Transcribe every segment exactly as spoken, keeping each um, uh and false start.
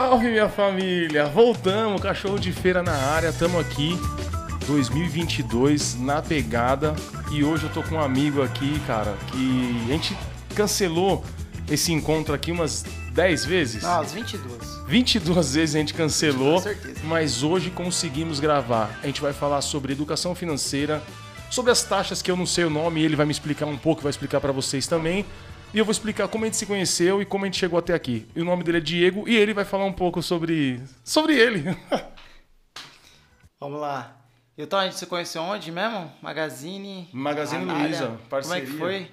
Salve, minha família! Voltamos, cachorro de feira na área, estamos aqui, dois mil e vinte e dois, na pegada. E hoje eu tô com um amigo aqui, cara, que a gente cancelou esse encontro aqui umas dez vezes. Ah, as vinte e duas. vinte e duas vezes a gente cancelou, com certeza. Mas hoje conseguimos gravar. A gente vai falar sobre educação financeira, sobre as taxas que eu não sei o nome, ele vai me explicar um pouco, vai explicar para vocês também. E eu vou explicar como a gente se conheceu e como a gente chegou até aqui. E o nome dele é Diego e ele vai falar um pouco sobre, sobre ele. Vamos lá. Então, a gente se conheceu onde mesmo? Magazine... Magazine Luiza, parceria. Como é que foi?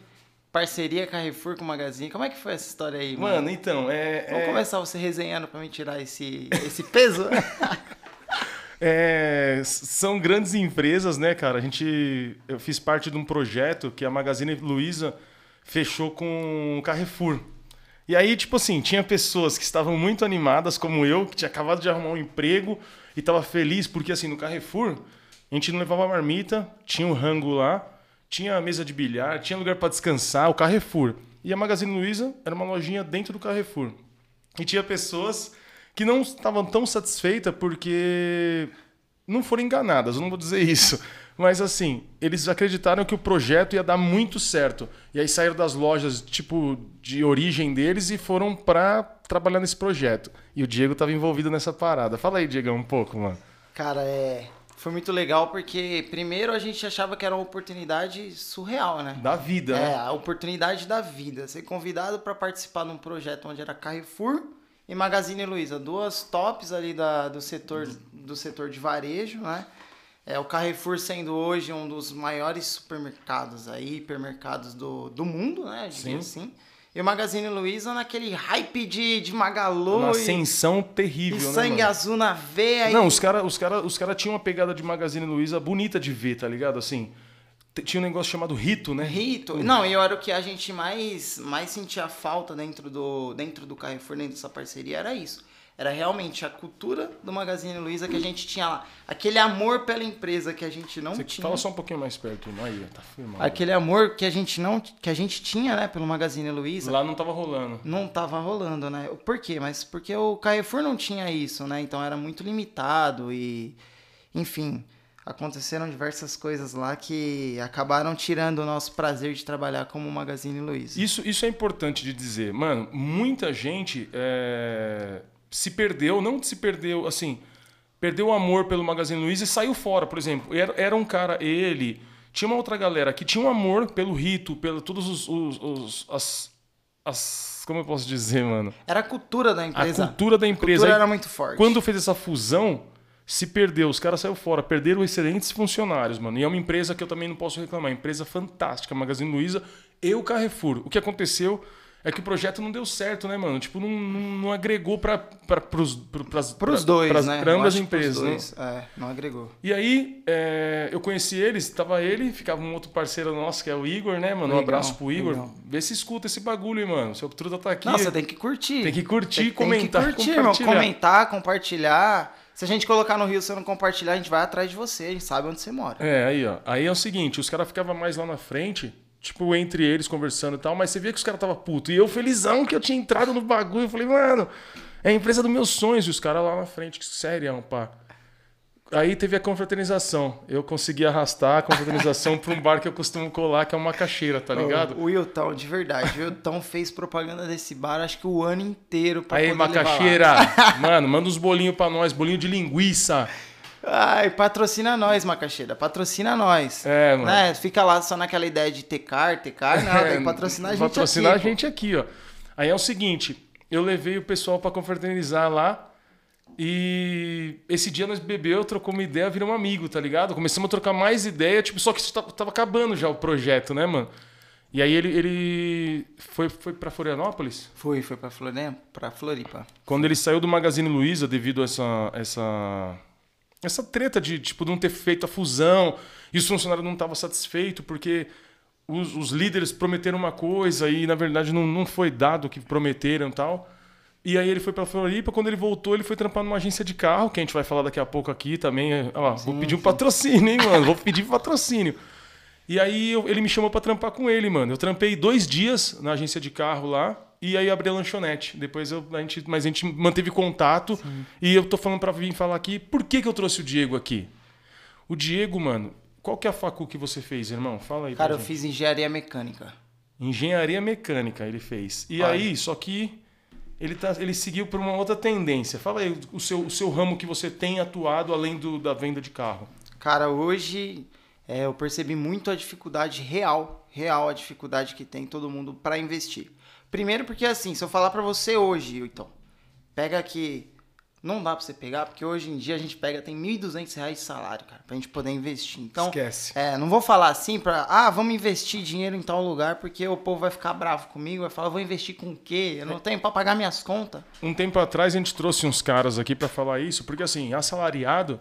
Parceria Carrefour com o Magazine. Como é que foi essa história aí, mano? Mano, então, é... Vamos é... começar você resenhando pra me tirar esse, esse peso. É, são grandes empresas, né, cara? A gente... Eu fiz parte de um projeto que a Magazine Luiza... fechou com o Carrefour. E aí, tipo assim, tinha pessoas que estavam muito animadas, como eu, que tinha acabado de arrumar um emprego e estava feliz, porque assim, no Carrefour, a gente não levava marmita, tinha um rango lá, tinha mesa de bilhar, tinha lugar para descansar, o Carrefour. E a Magazine Luiza era uma lojinha dentro do Carrefour. E tinha pessoas que não estavam tão satisfeitas porque não foram enganadas, eu não vou dizer isso. Mas assim, eles acreditaram que o projeto ia dar muito certo. E aí saíram das lojas tipo de origem deles e foram pra trabalhar nesse projeto. E o Diego estava envolvido nessa parada. Fala aí, Diego, um pouco, mano. Cara, é... foi muito legal porque primeiro a gente achava que era uma oportunidade surreal, né? Da vida, né? É, a oportunidade da vida. Ser convidado para participar de um projeto onde era Carrefour e Magazine Luiza. Duas tops ali da, do, setor, do setor de varejo, né? É, o Carrefour sendo hoje um dos maiores supermercados, aí, hipermercados do, do mundo, né? Sim. Assim. E o Magazine Luiza naquele hype de, de Magalu. Uma ascensão e, terrível, e né? Sangue mano? Azul na veia. Não, e... os caras os cara, os cara tinham uma pegada de Magazine Luiza bonita de ver, tá ligado? Assim, tinha um negócio chamado Rito, né? Rito. Não, e era o que a gente mais, mais sentia falta dentro do, dentro do Carrefour, dentro dessa parceria, era isso. Era realmente a cultura do Magazine Luiza que a gente tinha lá. Aquele amor pela empresa que a gente não Você tinha. Fala só um pouquinho mais perto. Aí, tá firmado. Aquele amor que a gente não que a gente tinha, né, pelo Magazine Luiza. Lá não tava rolando. Não tava rolando, né? Por quê? Mas porque o Carrefour não tinha isso, né? Então era muito limitado e... Enfim, aconteceram diversas coisas lá que acabaram tirando o nosso prazer de trabalhar como Magazine Luiza. Isso, isso é importante de dizer. Mano, muita gente... É... se perdeu, não se perdeu, assim, perdeu o amor pelo Magazine Luiza e saiu fora, por exemplo. Era, era um cara, ele, tinha uma outra galera que tinha um amor pelo Rito, pelo todos os... os, os as, as, como eu posso dizer, mano? Era a cultura da empresa. A cultura da empresa. A cultura Aí, era muito forte. Quando fez essa fusão, se perdeu, os caras saíram fora, perderam excelentes funcionários, mano. E é uma empresa que eu também não posso reclamar, empresa fantástica, Magazine Luiza e o Carrefour. O que aconteceu... é que o projeto não deu certo, né, mano? Tipo, não, não, não agregou para para pros pros dois, pras, né? Para ambas as empresas, dois, né? É, não agregou. E aí, é, eu conheci eles, tava ele, ficava um outro parceiro nosso, que é o Igor, né, mano? Um abraço pro Igor. Legal. Vê se escuta esse bagulho, hein, mano. Seu Truta tá aqui. Nossa, tem que curtir. Tem que curtir, tem, comentar, tem que curtir, compartilhar. Mano, comentar, compartilhar. Se a gente colocar no Rio e você não compartilhar, a gente vai atrás de você, a gente sabe onde você mora. É, aí, ó. Aí é o seguinte, os caras ficavam mais lá na frente... tipo, entre eles conversando e tal, mas você via que os caras estavam putos. E eu, felizão, que eu tinha entrado no bagulho. Eu falei, mano, é a empresa dos meus sonhos. E os caras lá na frente, que sério, pá. Aí teve a confraternização. Eu consegui arrastar a confraternização para um bar que eu costumo colar, que é o Macaxeira, tá ligado? O, o Wilton, de verdade. O Wilton fez propaganda desse bar, acho que o ano inteiro. Pra aí, Macaxeira, mano, manda uns bolinhos para nós, bolinho de linguiça. Ai, patrocina nós, Macaxeira, patrocina nós. É, mano. Né? Fica lá só naquela ideia de tecar, tecar, não, tem que patrocinar a gente patrocinar aqui. Patrocinar a gente aqui, ó. Aí é o seguinte, eu levei o pessoal pra confraternizar lá e esse dia nós bebeu, trocou uma ideia, viramos amigo, tá ligado? Começamos a trocar mais ideia, tipo, só que isso tava acabando já o projeto, né, mano? E aí ele, ele foi, foi pra Florianópolis? Foi, foi pra, Florian... pra Floripa. Quando ele saiu do Magazine Luiza devido a essa... essa... essa treta de tipo, não ter feito a fusão e os funcionários não estavam satisfeitos porque os, os líderes prometeram uma coisa e, na verdade, não, não foi dado o que prometeram e tal. E aí ele foi para Floripa. Quando ele voltou, ele foi trampar numa agência de carro, que a gente vai falar daqui a pouco aqui também. Ó, sim, vou pedir um sim. patrocínio, hein, mano? Vou pedir patrocínio. E aí eu, ele me chamou para trampar com ele, mano. Eu trampei dois dias na agência de carro lá. e aí abri a lanchonete. Depois eu, a gente, mas a gente manteve contato. Sim. E eu tô falando pra vir falar aqui, por que que eu trouxe o Diego aqui? O Diego, mano, qual que é a facu que você fez, irmão? Fala aí. Cara, eu gente. fiz engenharia mecânica. Engenharia mecânica ele fez. E Olha. aí, só que ele, tá, ele seguiu por uma outra tendência. Fala aí o seu, o seu ramo que você tem atuado além do, da venda de carro. Cara, hoje é, eu percebi muito a dificuldade real, real a dificuldade que tem todo mundo para investir. Primeiro porque assim, se eu falar para você hoje, então, pega aqui, não dá para você pegar, porque hoje em dia a gente pega, tem mil e duzentos reais de salário, cara, pra gente poder investir. Então, esquece. É, não vou falar assim para, ah, vamos investir dinheiro em tal lugar, porque o povo vai ficar bravo comigo, vai falar, vou investir com o quê? Eu não tenho para pagar minhas contas. Um tempo atrás a gente trouxe uns caras aqui para falar isso, porque assim, assalariado,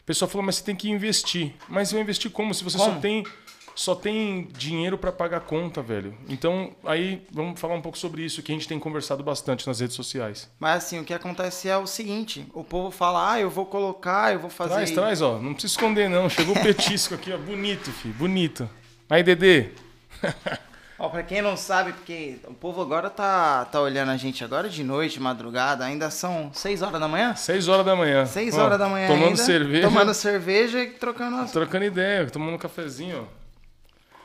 o pessoal falou, mas você tem que investir. Mas eu investi como? Se você como? só tem... Só tem dinheiro para pagar conta, velho. Então, aí vamos falar um pouco sobre isso, que a gente tem conversado bastante nas redes sociais. Mas assim, o que acontece é o seguinte, o povo fala, ah, eu vou colocar, eu vou fazer... Traz, traz, ó, não precisa esconder não, chegou o petisco aqui, ó, bonito, filho, bonito. Aí, Dedê. Ó, pra quem não sabe, porque o povo agora tá, tá olhando a gente agora de noite, de madrugada, ainda são seis horas da manhã? seis horas da manhã. seis horas da manhã tomando ainda. Tomando cerveja. Tomando cerveja e trocando... As... Trocando ideia, tomando um cafezinho, ó.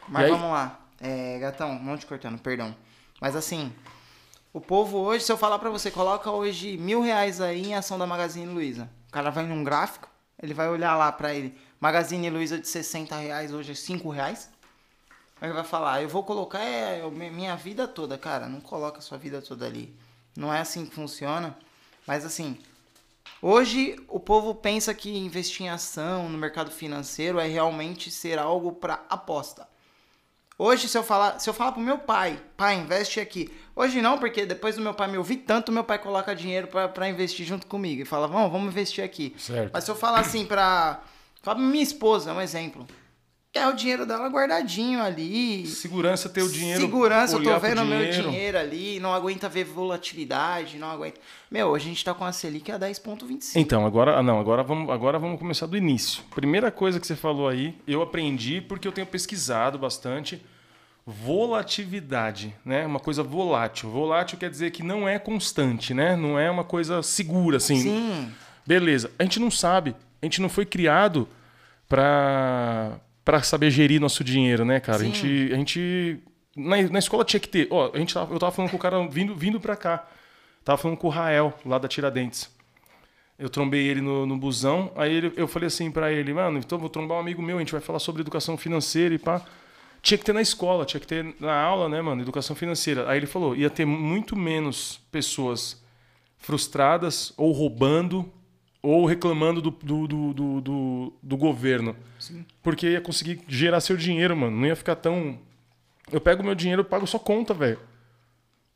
Mas vamos lá, é, gatão, não te cortando, perdão. Mas assim, o povo hoje, se eu falar pra você, coloca hoje mil reais aí em ação da Magazine Luiza. O cara vai num gráfico, ele vai olhar lá pra ele, Magazine Luiza de sessenta reais, hoje é cinco reais. Aí ele vai falar, eu vou colocar é, minha vida toda, cara, não coloca sua vida toda ali. Não é assim que funciona, mas assim... Hoje, o povo pensa que investir em ação no mercado financeiro é realmente ser algo pra aposta. Hoje, se eu falar, se eu falar pro meu pai, pai, investe aqui. Hoje não, porque depois do meu pai me ouvir tanto, meu pai coloca dinheiro pra, pra investir junto comigo. E fala, vamos, vamos investir aqui. Certo. Mas se eu falar assim pra, pra minha esposa, é um exemplo. É o dinheiro dela guardadinho ali. Segurança ter o dinheiro. Segurança, eu tô vendo o meu dinheiro ali, não aguenta ver volatilidade, não aguenta... Meu, a gente tá com a Selic a dez vírgula vinte e cinco. Então, agora não, agora vamos, agora vamos começar do início. Primeira coisa que você falou aí, eu aprendi porque eu tenho pesquisado bastante. Volatilidade, né? Uma coisa volátil. Volátil quer dizer que não é constante, né? Não é uma coisa segura, assim. Sim. Beleza. A gente não sabe, a gente não foi criado pra... para saber gerir nosso dinheiro, né, cara? Sim. A gente... A gente na, na escola tinha que ter... Ó, a gente tava, eu tava falando com o cara vindo, vindo para cá. Tava falando com o Rael, lá da Tiradentes. Eu trombei ele no, no busão. Aí ele, eu falei assim para ele, mano, então vou trombar um amigo meu, a gente vai falar sobre educação financeira e pá. Tinha que ter na escola, tinha que ter na aula, né, mano, educação financeira. Aí ele falou, ia ter muito menos pessoas frustradas ou roubando... ou reclamando do, do, do, do, do, do governo. Sim. Porque ia conseguir gerar seu dinheiro, mano. Não ia ficar tão... Eu pego meu dinheiro e pago só conta, velho.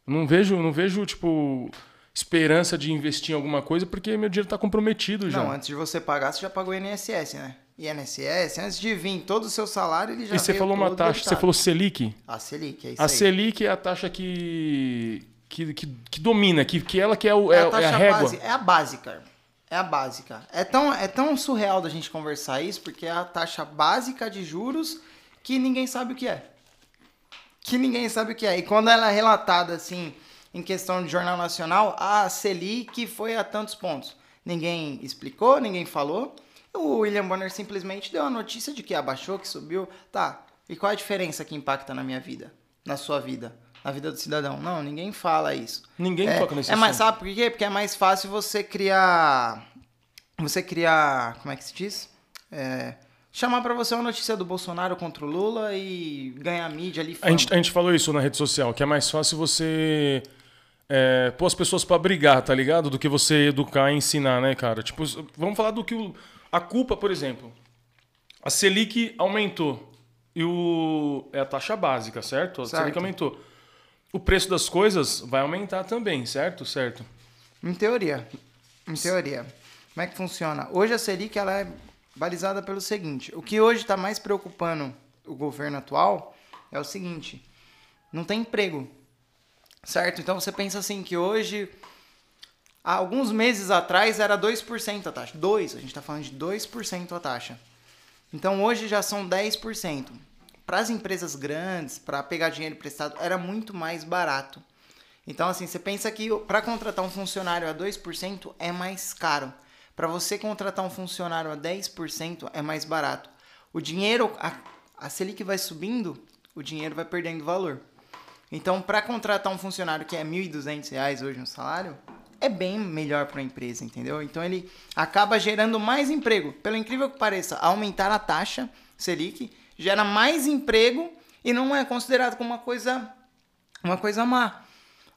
Não vejo, não vejo, tipo, esperança de investir em alguma coisa porque meu dinheiro tá comprometido não, já. Não, antes de você pagar, você já pagou o I N S S, né? I N S S, antes de vir todo o seu salário, ele já... E você falou uma taxa, você falou Selic? A Selic, é isso aí. A Selic é a taxa que, que, que, que domina, que, que ela que é, o, é, é a, taxa é a régua. Base, é a base, cara. É a básica. É tão, é tão surreal da gente conversar isso, porque é a taxa básica de juros que ninguém sabe o que é. Que ninguém sabe o que é. E quando ela é relatada, assim, em questão de jornal nacional, a Selic foi a tantos pontos. Ninguém explicou, ninguém falou. O William Bonner simplesmente deu a notícia de que abaixou, que subiu. Tá, e qual a diferença que impacta na minha vida? Na sua vida? A vida do cidadão. Não, ninguém fala isso. Ninguém é, toca nesse é mais, sabe por quê? Porque é mais fácil você criar... Você criar... Como é que se diz? É, chamar pra você uma notícia do Bolsonaro contra o Lula e ganhar mídia ali. A gente, a gente falou isso na rede social, que é mais fácil você... É, pôr as pessoas pra brigar, tá ligado? Do que você educar e ensinar, né, cara? Tipo, vamos falar do que... O, a culpa, por exemplo. A Selic aumentou. E o... É a taxa básica, certo? A certo. Selic aumentou. O preço das coisas vai aumentar também, certo? Certo. Em teoria. Em teoria. Como é que funciona? Hoje a Selic ela é balizada pelo seguinte. O que hoje está mais preocupando o governo atual é o seguinte. Não tem emprego. Certo? Então você pensa assim que hoje... Há alguns meses atrás era dois por cento a taxa. dois por cento. A gente está falando de dois por cento a taxa. Então hoje já são dez por cento. Para as empresas grandes, para pegar dinheiro emprestado, era muito mais barato. Então, assim, você pensa que para contratar um funcionário a dois por cento é mais caro. Para você contratar um funcionário a dez por cento é mais barato. O dinheiro, a, a Selic vai subindo, o dinheiro vai perdendo valor. Então, para contratar um funcionário que é mil e duzentos reais hoje no salário, é bem melhor para a empresa, entendeu? Então, ele acaba gerando mais emprego. Pelo incrível que pareça, aumentar a taxa Selic gera mais emprego e não é considerado como uma coisa, uma coisa má.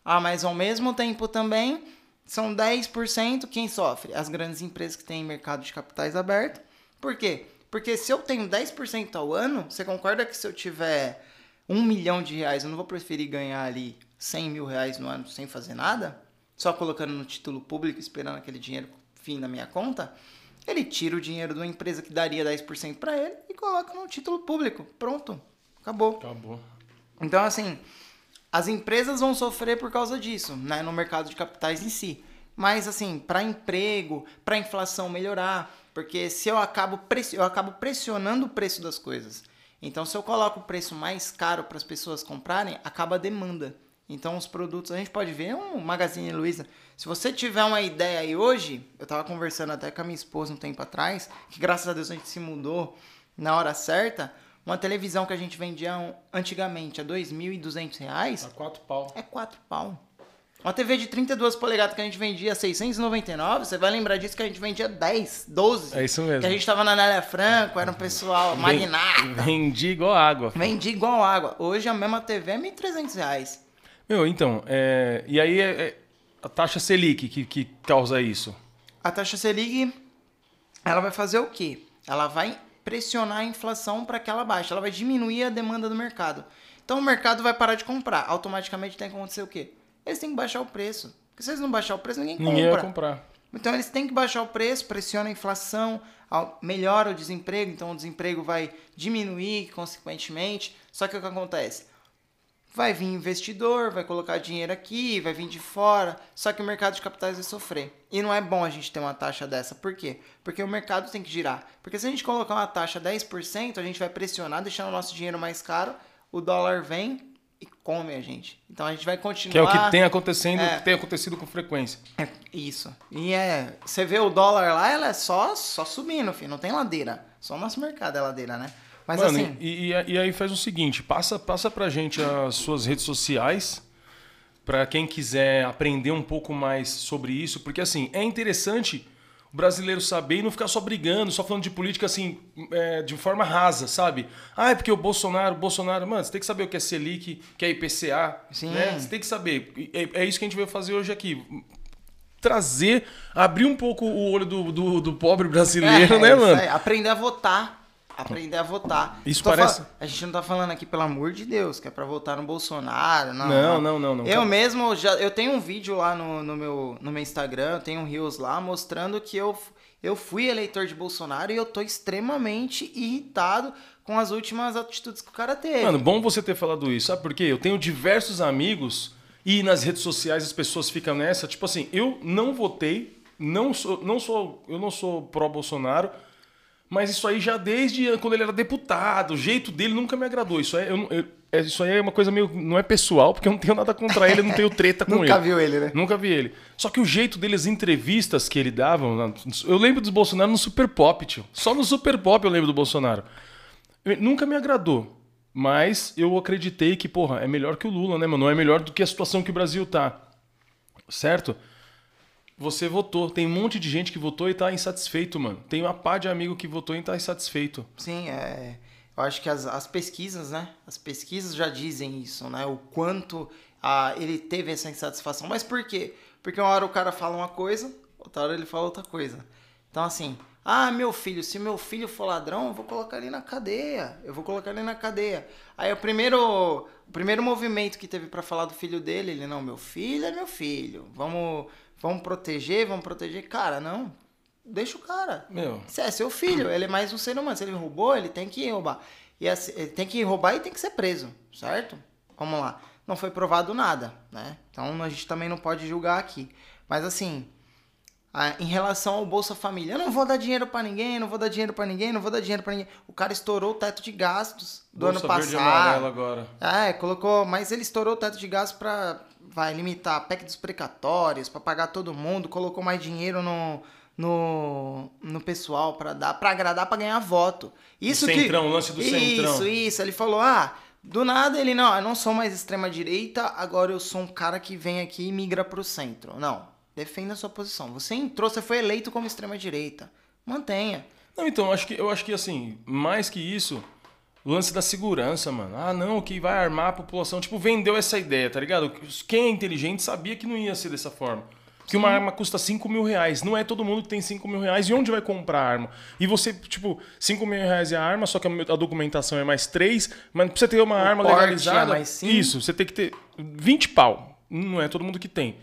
Ah, mas ao mesmo tempo também são dez por cento quem sofre? As grandes empresas que têm mercado de capitais aberto. Por quê? Porque se eu tenho dez por cento ao ano, você concorda que se eu tiver um milhão de reais, eu não vou preferir ganhar ali cem mil reais no ano sem fazer nada? Só colocando no título público, esperando aquele dinheiro fim na minha conta? Ele tira o dinheiro de uma empresa que daria dez por cento para ele e coloca no título público. Pronto. Acabou. Acabou. Então, assim, as empresas vão sofrer por causa disso, né, no mercado de capitais em si. Mas, assim, para emprego, para inflação melhorar, porque se eu acabo, eu acabo pressionando o preço das coisas. Então, se eu coloco o preço mais caro para as pessoas comprarem, acaba a demanda. Então, os produtos, a gente pode ver um Magazine Luiza. Se você tiver uma ideia aí hoje, eu estava conversando até com a minha esposa um tempo atrás, que graças a Deus a gente se mudou na hora certa. Uma televisão que a gente vendia antigamente a dois mil e duzentos reais... É quatro pau. É quatro pau. Uma T V de trinta e duas polegadas que a gente vendia a seiscentos e noventa e nove, você vai lembrar disso que a gente vendia dez, doze. É isso mesmo. Que a gente tava na Anália Franco, era um pessoal magnata. Vendia igual água. Vendia igual água. Hoje a mesma T V é mil e trezentos reais. Meu, então, é... e aí é, é a taxa Selic que, que causa isso? A taxa Selic, ela vai fazer o quê? Ela vai pressionar a inflação para que ela baixe. Ela vai diminuir a demanda do mercado. Então o mercado vai parar de comprar. Automaticamente tem que acontecer o quê? Eles têm que baixar o preço. Porque se eles não baixarem o preço, ninguém compra. Ninguém vai comprar. Então eles têm que baixar o preço, pressiona a inflação, melhora o desemprego. Então o desemprego vai diminuir consequentemente. Só que o que acontece? Vai vir investidor, vai colocar dinheiro aqui, vai vir de fora, só que o mercado de capitais vai sofrer. E não é bom a gente ter uma taxa dessa. Por quê? Porque o mercado tem que girar. Porque se a gente colocar uma taxa dez por cento, a gente vai pressionar, deixando o nosso dinheiro mais caro, o dólar vem e come a gente. Então a gente vai continuar... Que é o que tem acontecendo, é, que tem acontecido com frequência. É, isso. E é, você vê o dólar lá, ela é só, só subindo, filho. Não tem ladeira. Só o nosso mercado é ladeira, né? Mas mano, assim... e, e, e aí faz o seguinte, passa, passa pra gente as suas redes sociais, pra quem quiser aprender um pouco mais sobre isso, porque assim, é interessante o brasileiro saber e não ficar só brigando, só falando de política assim, é, de forma rasa, sabe? Ah, é porque o Bolsonaro, o Bolsonaro... Mano, você tem que saber o que é Selic, o que é I P C A, sim, né? Você tem que saber. É, é isso que a gente veio fazer hoje aqui. Trazer, abrir um pouco o olho do, do, do pobre brasileiro, é, né, é, mano? É, aprender a votar. Aprender a votar. Isso parece... Fal... A gente não tá falando aqui, pelo amor de Deus, que é pra votar no Bolsonaro. Não, não, não. não, não, não eu calma. mesmo, já, eu tenho um vídeo lá no, no, meu, no meu Instagram, eu tenho um Reels lá, mostrando que eu, eu fui eleitor de Bolsonaro e eu tô extremamente irritado com as últimas atitudes que o cara teve. Mano, bom você ter falado isso, sabe por quê? Eu tenho diversos amigos e nas redes sociais as pessoas ficam nessa, tipo assim, eu não votei, não sou, não sou, eu não sou pró-Bolsonaro, mas isso aí já desde quando ele era deputado, o jeito dele nunca me agradou. Isso, é, eu, eu, isso aí é uma coisa meio... Não é pessoal, porque eu não tenho nada contra ele, eu não tenho treta com nunca ele. Nunca viu ele, né? Nunca vi ele. Só que o jeito dele, as entrevistas que ele dava... Eu lembro do Bolsonaro no Super Pop, tio. Só no Super Pop eu lembro do Bolsonaro. Eu, nunca me agradou. Mas eu acreditei que, porra, é melhor que o Lula, né, mano? É melhor do que a situação que o Brasil tá. Certo? Você votou. Tem um monte de gente que votou e tá insatisfeito, mano. Tem uma pá de amigo que votou e tá insatisfeito. Sim, é... Eu acho que as, as pesquisas, né? As pesquisas já dizem isso, né? O quanto ah, ele teve essa insatisfação. Mas por quê? Porque uma hora o cara fala uma coisa, outra hora ele fala outra coisa. Então, assim... Ah, meu filho, se meu filho for ladrão, eu vou colocar ele na cadeia. Eu vou colocar ele na cadeia. Aí o primeiro, o primeiro movimento que teve pra falar do filho dele, ele, não, meu filho é meu filho. Vamos... Vamos proteger, vamos proteger. Cara, não. Deixa o cara. Meu. Se é seu filho, ele é mais um ser humano. Se ele roubou, ele tem que roubar. E assim, ele tem que roubar e tem que ser preso, certo? Vamos lá. Não foi provado nada, né? Então a gente também não pode julgar aqui. Mas assim, a, em relação ao Bolsa Família, eu não vou dar dinheiro pra ninguém, não vou dar dinheiro pra ninguém, não vou dar dinheiro pra ninguém. O cara estourou o teto de gastos do Bolsa ano passado. Verde e amarelo agora. É, colocou, mas ele estourou o teto de gastos pra... vai limitar a P E C dos precatórios para pagar todo mundo, colocou mais dinheiro no... No, no pessoal para dar, para agradar, para ganhar voto. Isso do centrão, que... o lance do isso, centrão. Isso, isso. Ele falou, ah, do nada ele, não, eu não sou mais extrema-direita, agora eu sou um cara que vem aqui e migra pro centro. Não, defenda a sua posição. Você entrou, você foi eleito como extrema-direita. Mantenha. Não, então, acho que, eu acho que assim, mais que isso, o lance da segurança, mano. Ah, não, que vai armar a população. Tipo, vendeu essa ideia, tá ligado? Quem é inteligente sabia que não ia ser dessa forma. Que uma arma custa cinco mil reais. Não é todo mundo que tem cinco mil reais. E onde vai comprar a arma? E você, tipo, cinco mil reais é a arma, só que a documentação é mais três. Mas pra você ter uma o arma legalizada... É mais isso, você tem que ter vinte pau. Não é todo mundo que tem.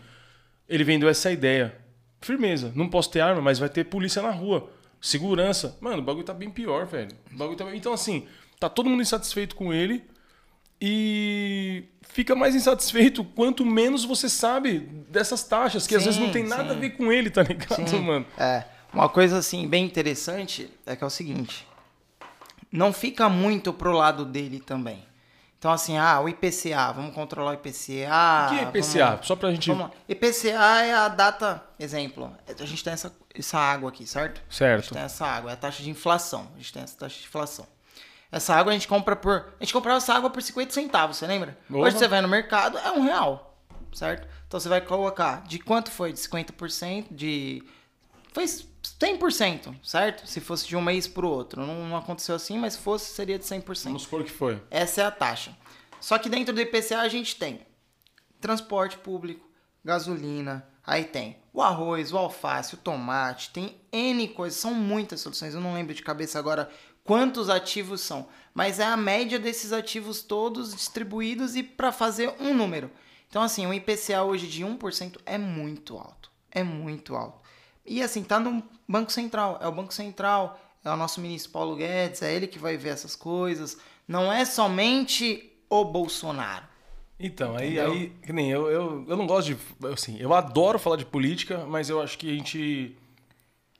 Ele vendeu essa ideia. Firmeza. Não posso ter arma, mas vai ter polícia na rua. Segurança. Mano, o bagulho tá bem pior, velho. O bagulho tá... Então, assim, tá todo mundo insatisfeito com ele. E fica mais insatisfeito quanto menos você sabe dessas taxas, que sim, às vezes não tem nada sim. a ver com ele, tá ligado, sim. mano? É, uma coisa assim bem interessante é que é o seguinte, não fica muito pro lado dele também. Então assim, ah, o I P C A, vamos controlar o I P C A... O que é I P C A? Vamos, só pra gente... I P C A é a data, exemplo, a gente tem essa, essa água aqui, certo? Certo. A gente tem essa água, é a taxa de inflação, a gente tem essa taxa de inflação. Essa água a gente compra por... A gente comprava essa água por cinquenta centavos, você lembra? Boa. Hoje você vai no mercado, é um real, certo? Então você vai colocar de quanto foi? De cinquenta por cento, de... Foi cem por cento, certo? Se fosse de um mês pro outro. Não, não aconteceu assim, mas se fosse, seria de cem por cento. Vamos supor que foi. Essa é a taxa. Só que dentro do I P C A a gente tem transporte público, gasolina, aí tem o arroz, o alface, o tomate, tem N coisas, são muitas soluções. Eu não lembro de cabeça agora... Quantos ativos são? Mas é a média desses ativos todos distribuídos e para fazer um número. Então, assim, o I P C A hoje de um por cento é muito alto. É muito alto. E, assim, tá no Banco Central. É o Banco Central, é o nosso ministro Paulo Guedes, é ele que vai ver essas coisas. Não é somente o Bolsonaro. Então, aí, aí que nem eu, eu, eu não gosto de... Assim, eu adoro falar de política, mas eu acho que a gente...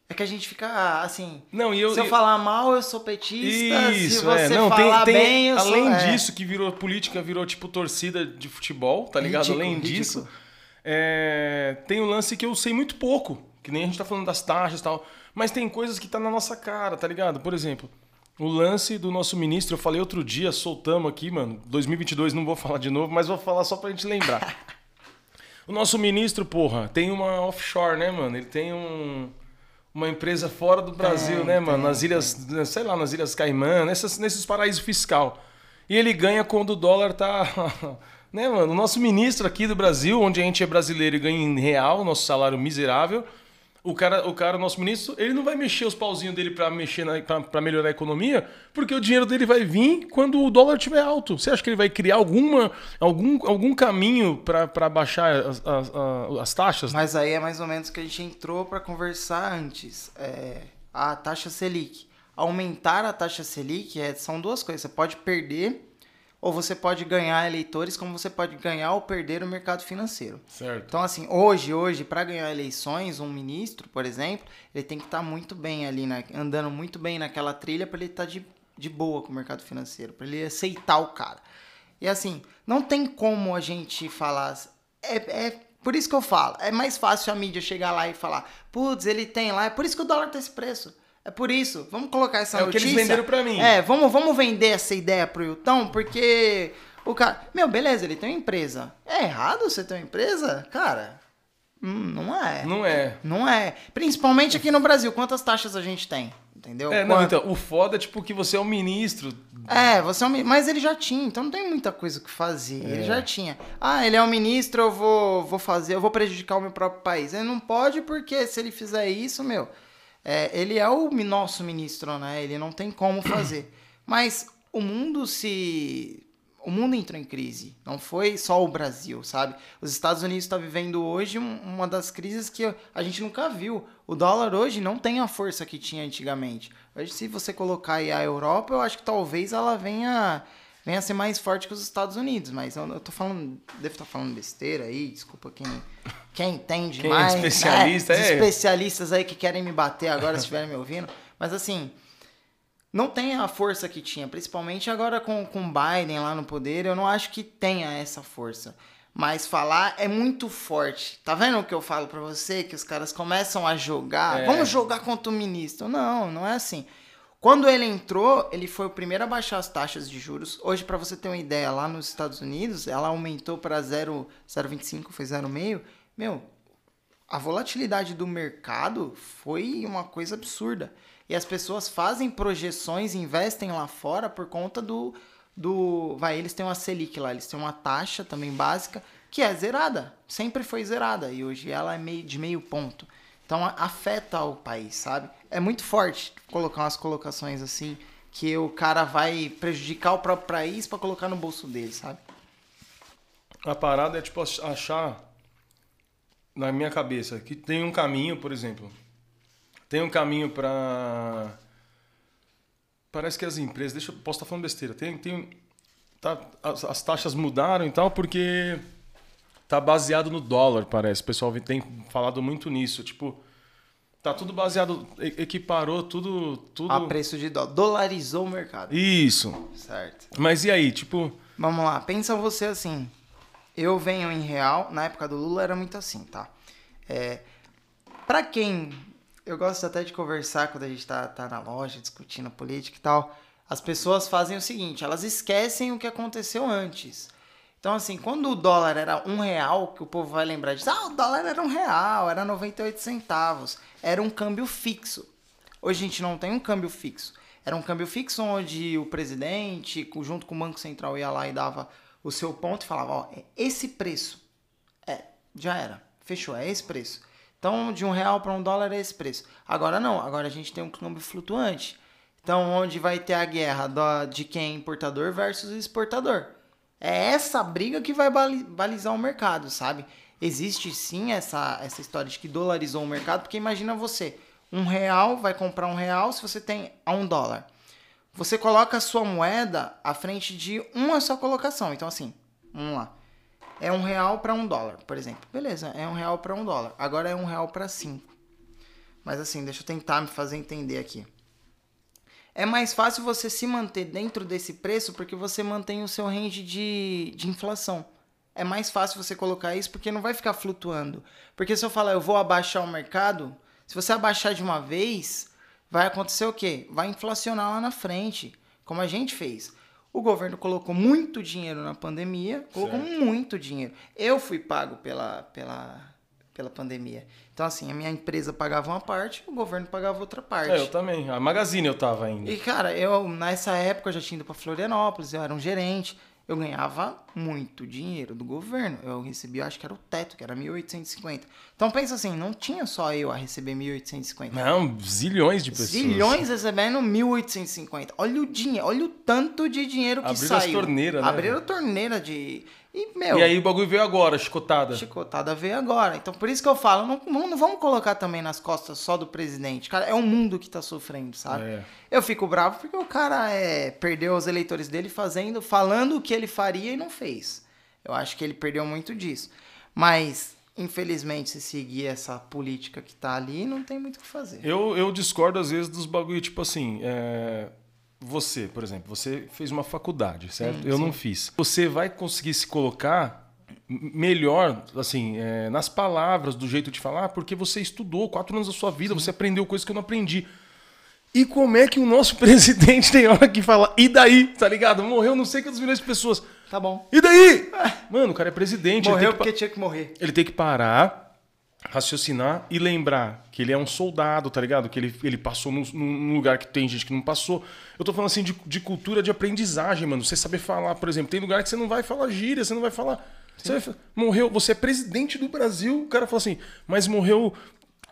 É que a gente fica assim... Não, e eu, se eu, eu falar mal, eu sou petista. Isso, se você é. Não, falar tem, tem, bem, eu além sou... Além disso, é. Que virou política, virou tipo torcida de futebol, tá ligado? Ridículo, além ridículo. disso, é, tem um lance que eu sei muito pouco. Que nem a gente tá falando das taxas e tal. Mas tem coisas que tá na nossa cara, tá ligado? Por exemplo, o lance do nosso ministro, eu falei outro dia, soltamos aqui, mano. dois mil e vinte e dois, não vou falar de novo, mas vou falar só pra gente lembrar. O nosso ministro, porra, tem uma offshore, né, mano? Ele tem um... Uma empresa fora do Brasil, tem, né, mano? Tem, nas ilhas, tem. sei lá, nas Ilhas Caimã, nessas, nesses paraísos fiscais. E ele ganha quando o dólar tá... né, mano? O nosso ministro aqui do Brasil, onde a gente é brasileiro e ganha em real, nosso salário miserável, o cara, o cara, o nosso ministro, ele não vai mexer os pauzinhos dele pra, mexer na, pra, pra melhorar a economia, porque o dinheiro dele vai vir quando o dólar estiver alto. Você acha que ele vai criar alguma, algum, algum caminho pra, pra baixar as, as, as taxas? Mas aí é mais ou menos que a gente entrou pra conversar antes. É, a taxa Selic. Aumentar a taxa Selic é, são duas coisas. Você pode perder... Ou você pode ganhar eleitores, como você pode ganhar ou perder o mercado financeiro. Certo. Então, assim, hoje, hoje para ganhar eleições, um ministro, por exemplo, ele tem que estar muito bem ali, na, andando muito bem naquela trilha para ele estar de, de boa com o mercado financeiro, para ele aceitar o cara. E, assim, não tem como a gente falar... É, é por isso que eu falo, é mais fácil a mídia chegar lá e falar, putz, ele tem lá, é por isso que o dólar tá esse preço. É por isso, vamos colocar essa é notícia. É o que eles venderam pra mim. É, vamos, vamos vender essa ideia pro Yutão, porque o cara... Meu, beleza, ele tem uma empresa. É errado você ter uma empresa? Cara, não é. Não é. Não é. Principalmente aqui no Brasil, quantas taxas a gente tem, entendeu? É, não, Quanto... então, o foda é tipo que você é um ministro... É, você é um... mas ele já tinha, então não tem muita coisa o que fazer. É. Ele já tinha. Ah, ele é um ministro, eu vou, vou fazer, eu vou prejudicar o meu próprio país. Ele não pode porque se ele fizer isso, meu... É, ele é o nosso ministro, né? Ele não tem como fazer. Mas o mundo se... O mundo entrou em crise. Não foi só o Brasil, sabe? Os Estados Unidos estão vivendo hoje uma das crises que a gente nunca viu. O dólar hoje não tem a força que tinha antigamente. Hoje, se você colocar aí a Europa, eu acho que talvez ela venha, venha a ser mais forte que os Estados Unidos. Mas eu, eu tô falando... Devo estar falando besteira aí. Desculpa quem... Quem entende Quem mais, é especialista, né? é. Os especialistas aí que querem me bater agora, se estiverem me ouvindo. Mas assim, não tem a força que tinha, principalmente agora com o Biden lá no poder, eu não acho que tenha essa força. Mas falar é muito forte. Tá vendo o que eu falo pra você? Que os caras começam a jogar. É. Vamos jogar contra o ministro. Não, não é assim. Quando ele entrou, ele foi o primeiro a baixar as taxas de juros. Hoje, pra você ter uma ideia, lá nos Estados Unidos, ela aumentou pra zero vírgula vinte e cinco, foi zero vírgula cinco. Meu, a volatilidade do mercado foi uma coisa absurda. E as pessoas fazem projeções, investem lá fora por conta do... Do, vai, eles têm uma Selic lá, eles têm uma taxa também básica, que é zerada, sempre foi zerada, e hoje ela é meio, de meio ponto. Então afeta o país, sabe? É muito forte colocar umas colocações assim, que o cara vai prejudicar o próprio país pra colocar no bolso dele, sabe? A parada é tipo achar, na minha cabeça, que tem um caminho, por exemplo, tem um caminho pra... Parece que as empresas... Deixa, posso estar falando besteira. Tem, tem, tá, as, as taxas mudaram e tal porque tá baseado no dólar, parece. O pessoal tem falado muito nisso. Tipo, tá tudo baseado... Equiparou tudo... tudo... A preço de dólar. Dolarizou o mercado. Isso. Certo. Mas e aí? Tipo... Vamos lá. Pensa você assim. Eu venho em real. Na época do Lula era muito assim, tá? É, pra quem... Eu gosto até de conversar quando a gente tá, tá na loja, discutindo a política e tal. As pessoas fazem o seguinte, elas esquecem o que aconteceu antes. Então, assim, quando o dólar era um real, que o povo vai lembrar disso, ah, o dólar era um real, era noventa e oito centavos, era um câmbio fixo. Hoje a gente não tem um câmbio fixo. Era um câmbio fixo onde o presidente, junto com o Banco Central, ia lá e dava o seu ponto e falava, ó, é esse preço. É, já era, fechou, é esse preço. Então, de um real para um dólar é esse preço. Agora não, agora a gente tem um câmbio flutuante. Então, onde vai ter a guerra de quem é importador versus exportador. É essa briga que vai balizar o mercado, sabe? Existe sim essa, essa história de que dolarizou o mercado, porque imagina você, um real vai comprar um real se você tem a um dólar. Você coloca a sua moeda à frente de uma só colocação. Então, assim, vamos lá. É um real para um dólar, por exemplo. Beleza, é um real para um dólar. Agora é um real para cinco. Mas assim, deixa eu tentar me fazer entender aqui. É mais fácil você se manter dentro desse preço porque você mantém o seu range de, de inflação. É mais fácil você colocar isso porque não vai ficar flutuando. Porque se eu falar, eu vou abaixar o mercado, se você abaixar de uma vez, vai acontecer o quê? Vai inflacionar lá na frente, como a gente fez. O governo colocou muito dinheiro na pandemia, colocou certo. Muito dinheiro. Eu fui pago pela, pela, pela pandemia. Então, assim, a minha empresa pagava uma parte, o governo pagava outra parte. É, eu também. A Magazine eu tava ainda. E, cara, eu nessa época eu já tinha ido para Florianópolis, eu era um gerente, eu ganhava muito dinheiro do governo. Eu recebia, acho que era o teto, que era mil oitocentos e cinquenta. Então, pensa assim, não tinha só eu a receber mil oitocentos e cinquenta. Não, zilhões de pessoas. Zilhões recebendo mil oitocentos e cinquenta. Olha o dinheiro, olha o tanto de dinheiro que Abriram saiu. Abriram as torneiras, né? Abriram a torneira de... E, meu, e aí o bagulho veio agora, chicotada. Chicotada veio agora. Então, por isso que eu falo, não, não vamos colocar também nas costas só do presidente. Cara, é o mundo que tá sofrendo, sabe? É. Eu fico bravo porque o cara é, perdeu os eleitores dele fazendo, falando o que ele faria e não fez. Eu acho que ele perdeu muito disso. Mas, infelizmente, se seguir essa política que tá ali, não tem muito o que fazer. Eu, eu discordo, às vezes, dos bagulhos, tipo assim... É... Você, por exemplo, você fez uma faculdade, certo? Sim, eu sim. não fiz. Você vai conseguir se colocar melhor, assim, é, nas palavras, do jeito de falar, porque você estudou quatro anos da sua vida, sim. Você aprendeu coisas que eu não aprendi. E como é que o nosso presidente tem hora que fala, e daí, tá ligado? Morreu não sei quantas milhões de pessoas. Tá bom. E daí? Mano, o cara é presidente. Morreu porque tinha que morrer. Ele tem que parar... raciocinar e lembrar que ele é um soldado, tá ligado? Que ele, ele passou num, num lugar que tem gente que não passou. Eu tô falando assim de, de cultura de aprendizagem, mano. Você saber falar, por exemplo, tem lugar que você não vai falar gíria, você não vai falar... Você vai, morreu, você é presidente do Brasil, o cara fala assim, mas morreu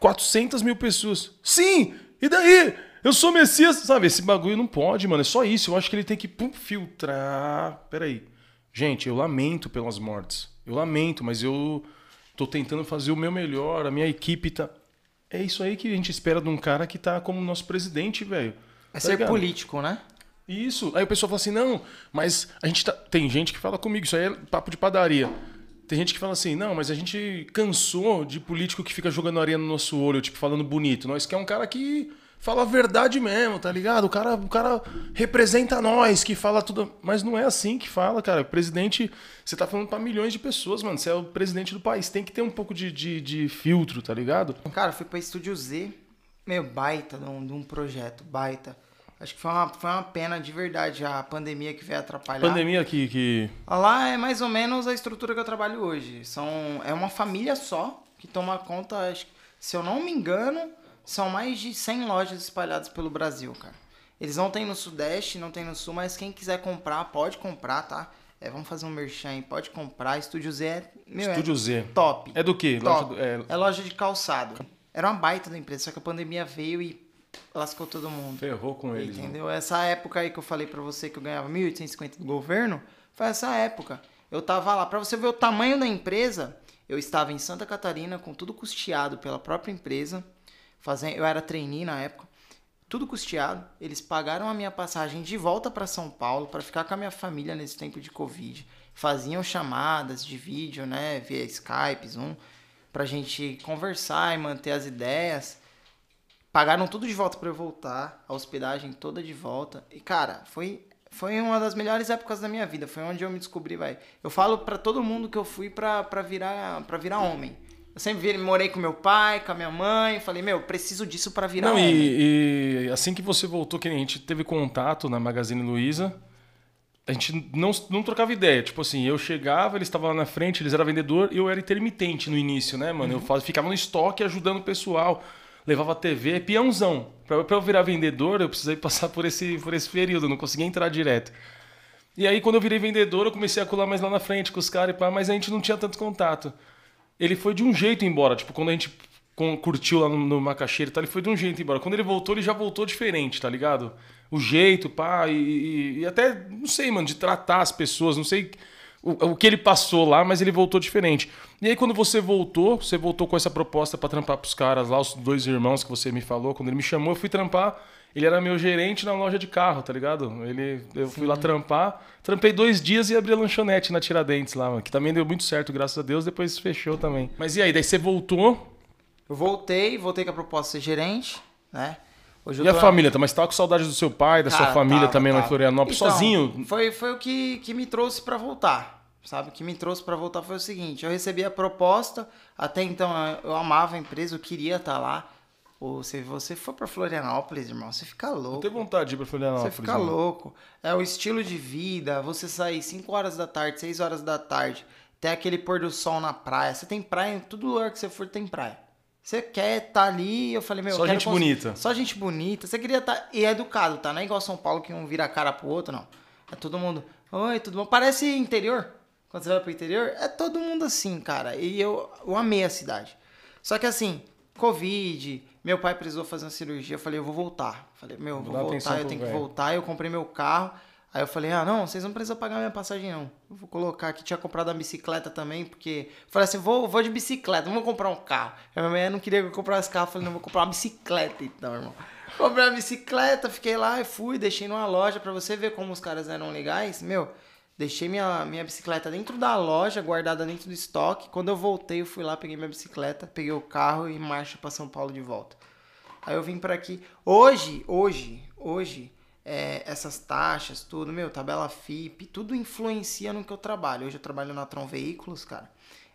quatrocentas mil pessoas. Sim! E daí? Eu sou Messias, sabe? Esse bagulho não pode, mano, é só isso. Eu acho que ele tem que pum, filtrar... Peraí. Gente, eu lamento pelas mortes. Eu lamento, mas eu... Tô tentando fazer o meu melhor, a minha equipe tá... É isso aí que a gente espera de um cara que tá como nosso presidente, velho. É ser político, né? Isso. Aí o pessoal fala assim, não, mas a gente tá... Tem gente que fala comigo, isso aí é papo de padaria. Tem gente que fala assim, não, mas a gente cansou de político que fica jogando areia no nosso olho, tipo, falando bonito. Nós quer um cara que fala a verdade mesmo, tá ligado? O cara, o cara representa nós, que fala tudo... Mas não é assim que fala, cara. O presidente... Você tá falando pra milhões de pessoas, mano. Você é o presidente do país. Tem que ter um pouco de, de, de filtro, tá ligado? Cara, eu fui pra Estúdio Z. Meu, baita de um, de um projeto, baita. Acho que foi uma, foi uma pena de verdade a pandemia que veio atrapalhar. Pandemia que, que... Lá é mais ou menos a estrutura que eu trabalho hoje. São, é uma família só que toma conta, acho, se eu não me engano, são mais de cem lojas espalhadas pelo Brasil, cara. Eles não tem no Sudeste, não tem no Sul, mas quem quiser comprar, pode comprar, tá? É, vamos fazer um merchan aí, pode comprar. Estúdio Z é, meu, Estúdio é Z. Top. É do quê? Loja do, é... é loja de calçado. Era uma baita da empresa, só que a pandemia veio e... lascou todo mundo. Ferrou com eles. Entendeu? Mano. Essa época aí que eu falei pra você que eu ganhava mil oitocentos e cinquenta do governo, foi essa época. Eu tava lá. Pra você ver o tamanho da empresa, eu estava em Santa Catarina com tudo custeado pela própria empresa. Fazendo, eu era trainee na época. Tudo custeado. Eles pagaram a minha passagem de volta pra São Paulo pra ficar com a minha família nesse tempo de Covid. Faziam chamadas de vídeo, né? Via Skype, Zoom. Pra gente conversar e manter as ideias. Pagaram tudo de volta pra eu voltar, a hospedagem toda de volta. E, cara, foi, foi uma das melhores épocas da minha vida. Foi onde eu me descobri, vai. Eu falo pra todo mundo que eu fui pra, pra, virar, pra virar homem. Eu sempre morei com meu pai, com a minha mãe. Falei, meu, preciso disso pra virar Não, homem. E, e assim que você voltou, que a gente teve contato na Magazine Luiza, a gente não, não trocava ideia. Tipo assim, eu chegava, eles estavam lá na frente, eles eram vendedor e eu era intermitente no início, né, mano? Uhum. Eu faz, ficava no estoque ajudando o pessoal. Levava a T V, peãozão. Pra, pra eu virar vendedor, eu precisei passar por esse, por esse período, eu não conseguia entrar direto. E aí, quando eu virei vendedor, eu comecei a colar mais lá na frente com os caras, e pá, mas a gente não tinha tanto contato. Ele foi de um jeito embora, tipo, quando a gente curtiu lá no, no Macaxeira e tal, ele foi de um jeito embora. Quando ele voltou, ele já voltou diferente, tá ligado? O jeito, pá, e, e, e até, não sei, mano, de tratar as pessoas, não sei... O que ele passou lá, mas ele voltou diferente. E aí quando você voltou, você voltou com essa proposta pra trampar pros caras lá, os dois irmãos que você me falou. Quando ele me chamou, eu fui trampar. Ele era meu gerente na loja de carro, tá ligado? Ele, eu Sim. fui lá trampar. Trampei dois dias e abri a lanchonete na Tiradentes lá, mano. Que também deu muito certo, graças a Deus. Depois fechou também. Mas e aí? Daí você voltou? Eu voltei, voltei com a proposta de ser gerente, né? Hoje e a família, mas tava com saudade do seu pai, da Cara, sua família tava, também tava. lá em Florianópolis, então, sozinho? Foi, foi o que, que me trouxe pra voltar, sabe? O que me trouxe pra voltar foi o seguinte, eu recebi a proposta, até então eu, eu amava a empresa, eu queria estar tá lá. Ou, se você for pra Florianópolis, irmão, você fica louco. Eu tenho vontade de ir pra Florianópolis. Você fica né? louco. É o estilo de vida, você sair cinco horas da tarde, seis horas da tarde, ter aquele pôr do sol na praia. Você tem praia, em todo lugar que você for tem praia. Você quer estar tá ali, eu falei, meu... Só eu quero gente cons... bonita. Só gente bonita. Você queria estar... Tá... E é educado, tá? Não é igual São Paulo que um vira a cara pro outro, não. É todo mundo... Oi, tudo bom? Parece interior. Quando você vai pro interior, é todo mundo assim, cara. E eu, eu amei a cidade. Só que assim, Covid, meu pai precisou fazer uma cirurgia. Eu falei, eu vou voltar. Eu falei, meu, eu vou Dá voltar, eu tenho que velho. voltar. Eu comprei meu carro. Aí eu falei, ah, não, vocês não precisam pagar minha passagem, não. Eu vou colocar aqui, tinha comprado a bicicleta também, porque... Eu falei assim, vou, vou de bicicleta, não vou comprar um carro. A minha mãe não queria que eu comprasse carro, eu falei, não, vou comprar uma bicicleta então, irmão. Comprei uma bicicleta, fiquei lá e fui, deixei numa loja, pra você ver como os caras eram legais. Meu, deixei minha, minha bicicleta dentro da loja, guardada dentro do estoque. Quando eu voltei, eu fui lá, peguei minha bicicleta, peguei o carro e marcha pra São Paulo de volta. Aí eu vim pra aqui. Hoje, hoje, hoje... É, essas taxas, tudo, meu, tabela Fipe, tudo influencia no que eu trabalho. Hoje eu trabalho na Tron Veículos, cara.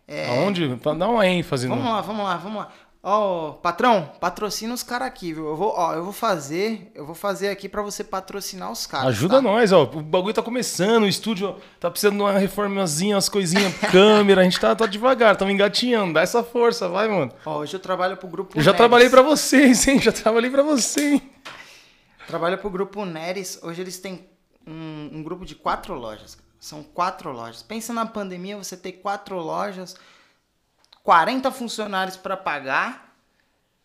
É... Aonde? Pra dar uma ênfase. Vamos no... lá, vamos lá, vamos lá. Ó, oh, patrão, patrocina os caras aqui, viu? Eu vou, ó, oh, eu vou fazer, eu vou fazer aqui pra você patrocinar os caras. Ajuda tá? nós, ó. O bagulho tá começando, o estúdio tá precisando de uma reformazinha, umas coisinhas, câmera, a gente tá, tá devagar, tamo engatinhando, dá essa força, vai, mano. Ó, oh, hoje eu trabalho pro grupo. Eu já Aneris. trabalhei pra vocês, hein? Já trabalhei pra vocês, hein? Trabalho pro grupo Aneris. Hoje eles têm um, um grupo de quatro lojas. São quatro lojas. Pensa na pandemia, você ter quatro lojas, quarenta funcionários para pagar,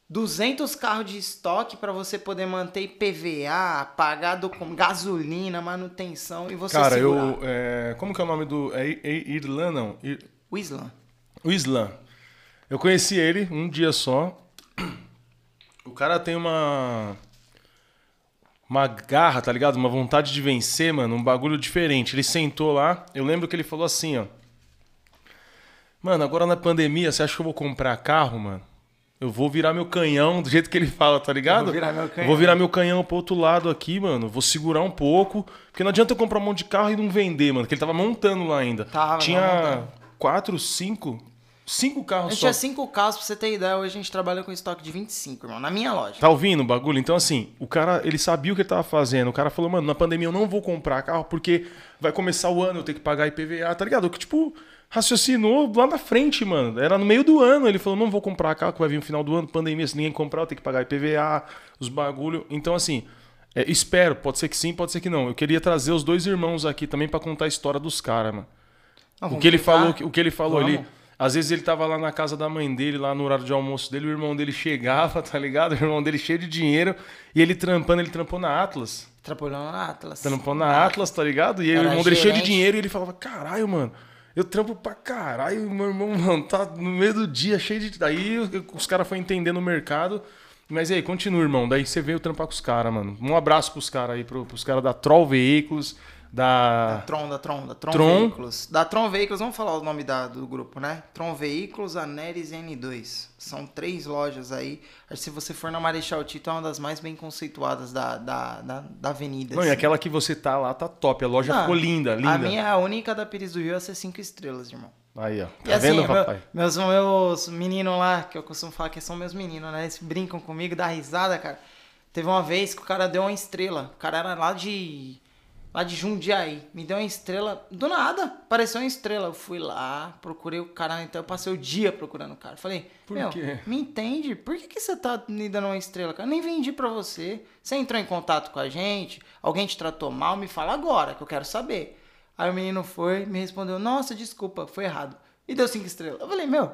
duzentos carros de estoque para você poder manter I P V A, pagar do, gasolina, manutenção e você Cara, segurar. eu... É, como que é o nome do... É, é Irlan, não? Ir... O Islan. O Islan. Eu conheci ele um dia só. O cara tem uma... Uma garra, tá ligado? Uma vontade de vencer, mano. Um bagulho diferente. Ele sentou lá. Eu lembro que ele falou assim, ó. Mano, agora na pandemia, você acha que eu vou comprar carro, mano? Eu vou virar meu canhão, do jeito que ele fala, tá ligado? Eu vou virar meu canhão. Vou virar meu canhão pro outro lado aqui, mano. Vou segurar um pouco. Porque não adianta eu comprar um monte de carro e não vender, mano. Porque ele tava montando lá ainda. Tava, tinha tava quatro, cinco... Cinco carros só. A gente tinha cinco carros, pra você ter ideia. Hoje a gente trabalha com estoque de vinte e cinco, irmão. Na minha loja. Tá ouvindo o bagulho? Então, assim, o cara, ele sabia o que ele tava fazendo. O cara falou, mano, na pandemia eu não vou comprar carro porque vai começar o ano, eu tenho que pagar I P V A, tá ligado? O que, tipo, raciocinou lá na frente, mano. Era no meio do ano. Ele falou, não vou comprar carro, que vai vir no final do ano, pandemia, se ninguém comprar, eu tenho que pagar I P V A, os bagulho. Então, assim, é, espero. Pode ser que sim, pode ser que não. Eu queria trazer os dois irmãos aqui também pra contar a história dos caras, mano. Não, o, que ele falou, o que ele falou vamos. ali... Às vezes ele tava lá na casa da mãe dele, lá no horário de almoço dele, o irmão dele chegava, tá ligado? O irmão dele cheio de dinheiro, e ele trampando, ele trampou na Atlas. Trampou na Atlas. Trampou na Atlas, tá ligado? E aí o irmão dele cheio de dinheiro, e ele falava, caralho, mano, eu trampo pra caralho, meu irmão, mano, tá no meio do dia, cheio de... Daí os caras foram entendendo o mercado, mas aí, continua, irmão, daí você veio trampar com os caras, mano. Um abraço pros caras aí, pros caras da Tron Veículos, Da... da Tron, da Tron, da Tron, Tron Veículos. Da Tron Veículos, vamos falar o nome da, do grupo, né? Tron Veículos, Aneris N dois. São três lojas aí. Acho que se você for na Marechal Tito, é uma das mais bem conceituadas da, da, da, da avenida. Não, assim. E aquela que você tá lá, tá top. A loja Não, ficou linda, linda. A minha é a única da Pires do Rio a ser cinco estrelas, irmão. Aí, ó. Tá assim, vendo, papai? Meus, meus meninos lá, que eu costumo falar que são meus meninos, né? Eles brincam comigo, dá risada, cara. Teve uma vez que o cara deu uma estrela. O cara era lá de... Lá de Jundiaí, me deu uma estrela, do nada, apareceu uma estrela. Eu fui lá, procurei o cara, então eu passei o dia procurando o cara. Falei, por meu, quê? Me entende, por que, que você tá me dando uma estrela, cara? Eu nem vendi pra você, você entrou em contato com a gente, alguém te tratou mal, me fala agora, que eu quero saber. Aí o menino foi, me respondeu, nossa, desculpa, foi errado. E deu cinco estrelas. Eu falei, meu,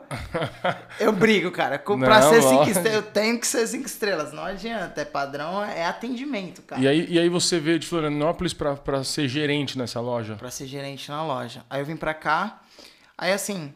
eu brigo, cara. Pra não, ser cinco lógico. estrelas, eu tenho que ser cinco estrelas. Não adianta, é padrão, é atendimento, cara. E aí, e aí você veio de Florianópolis pra, pra ser gerente nessa loja? Pra ser gerente na loja. Aí eu vim pra cá, aí assim,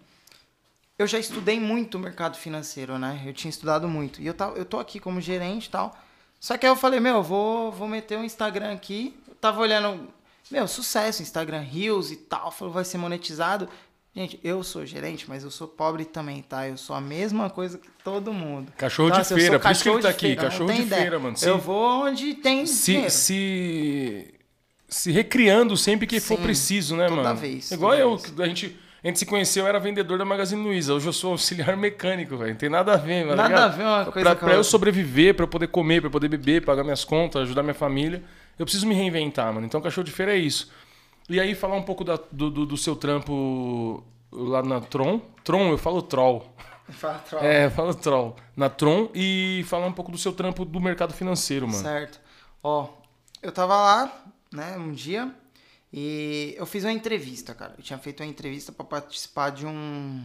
eu já estudei muito o mercado financeiro, né? Eu tinha estudado muito. E eu, tava, eu tô aqui como gerente e tal. Só que aí eu falei, meu, vou, vou meter um Instagram aqui. Eu tava olhando, meu, sucesso, Instagram Reels e tal. Falou, vai ser monetizado. Gente, eu sou gerente, mas eu sou pobre também, tá? Eu sou a mesma coisa que todo mundo. Cachorro Nossa, de feira, por isso que ele tá aqui. Feira, cachorro de ideia. feira, mano. Eu Sim. vou onde tem se, dinheiro. Se, se recriando sempre que Sim, for preciso, né, toda mano? Vez, Igual toda eu, vez. A gente, a gente se conheceu, eu era vendedor da Magazine Luiza. Hoje eu sou auxiliar mecânico, velho. Não tem nada a ver, mano. Nada ligado? a ver uma coisa pra, com Pra eu sobreviver, pra eu poder comer, pra eu poder beber, pagar minhas contas, ajudar minha família, eu preciso me reinventar, mano. Então cachorro de feira é isso. E aí, falar um pouco da, do, do, do seu trampo lá na Tron. Tron, eu falo troll. Fala troll. É, eu falo troll. Na Tron. E falar um pouco do seu trampo do mercado financeiro, mano. Certo. Ó, eu tava lá, né, um dia, e eu fiz uma entrevista, cara. Eu tinha feito uma entrevista pra participar de um...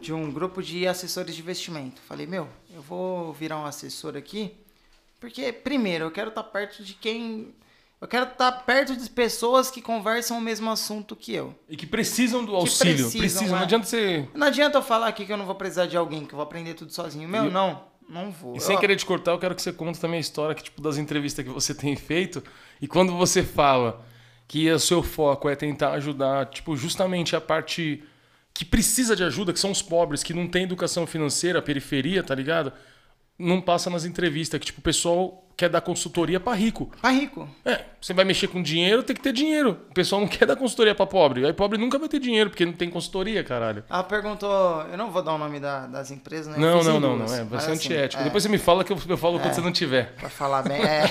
De um grupo de assessores de investimento. Falei, meu, eu vou virar um assessor aqui, porque, primeiro, eu quero estar perto de quem... Eu quero estar perto de pessoas que conversam o mesmo assunto que eu. E que precisam do auxílio. Que precisam, precisam. Né? Não adianta você... Não adianta eu falar aqui que eu não vou precisar de alguém, que eu vou aprender tudo sozinho. Meu, eu... não. Não vou. E eu... sem querer te cortar, eu quero que você conte também a história que, tipo, das entrevistas que você tem feito. E quando você fala que o seu foco é tentar ajudar, tipo, justamente a parte que precisa de ajuda, que são os pobres, que não tem educação financeira, periferia, tá ligado? Não passa nas entrevistas, que tipo, o pessoal... quer dar consultoria pra rico. Pra rico. É, você vai mexer com dinheiro, tem que ter dinheiro. O pessoal não quer dar consultoria pra pobre. Aí pobre nunca vai ter dinheiro, porque não tem consultoria, caralho. Ela perguntou... Eu não vou dar o nome da, das empresas, né? Não, não, não, não. É, vai ser antiético. Depois você me fala que eu, eu falo é, quando você não tiver. Pra falar bem, é.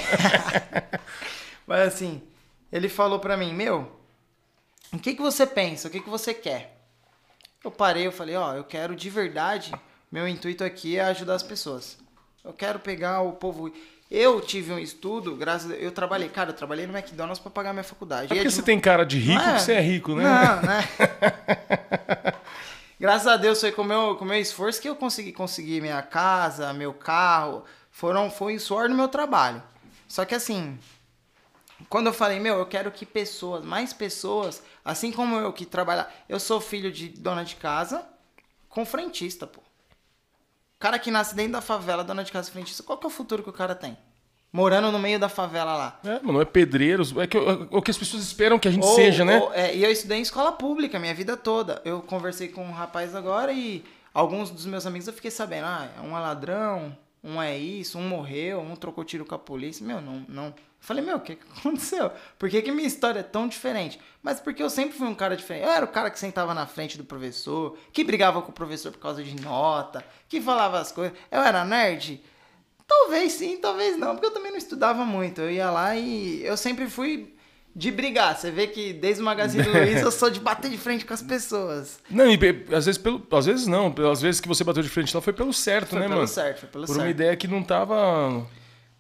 Mas assim, ele falou pra mim, meu, o que, que você pensa? O que, que você quer? Eu parei, eu falei, ó, eu quero de verdade... Meu intuito aqui é ajudar as pessoas. Eu quero pegar o povo... Eu tive um estudo, graças a... eu trabalhei, cara, eu trabalhei no McDonald's pra pagar minha faculdade. É porque você tem cara de rico, que você é rico, né? Não, né? Graças a Deus foi com meu, com meu esforço que eu consegui conseguir minha casa, meu carro, foram foi o suor no meu trabalho. Só que assim, quando eu falei, meu, eu quero que pessoas, mais pessoas, assim como eu que trabalhar, eu sou filho de dona de casa com frentista, pô. Cara que nasce dentro da favela, dona de casa frentista, qual que é o futuro que o cara tem? Morando no meio da favela lá. É, mano, é pedreiros, é o que as pessoas esperam que a gente ou, seja, né? Ou, é, e eu estudei em escola pública minha vida toda. Eu conversei com um rapaz agora e alguns dos meus amigos eu fiquei sabendo, ah, um é ladrão, um é isso, um morreu, um trocou tiro com a polícia. Meu, não, não. Eu falei, meu, o que aconteceu? Por que que minha história é tão diferente? Mas porque eu sempre fui um cara diferente. Eu era o cara que sentava na frente do professor, que brigava com o professor por causa de nota, que falava as coisas. Eu era nerd? Talvez sim, talvez não, porque eu também não estudava muito. Eu ia lá e eu sempre fui... de brigar, você vê que desde o Magazine Luiza eu sou de bater de frente com as pessoas. Não, e às vezes, pelo, às vezes não, às vezes que você bateu de frente lá foi pelo certo, foi né, pelo mano? Foi pelo certo, foi pelo Por certo. Por uma ideia que não tava...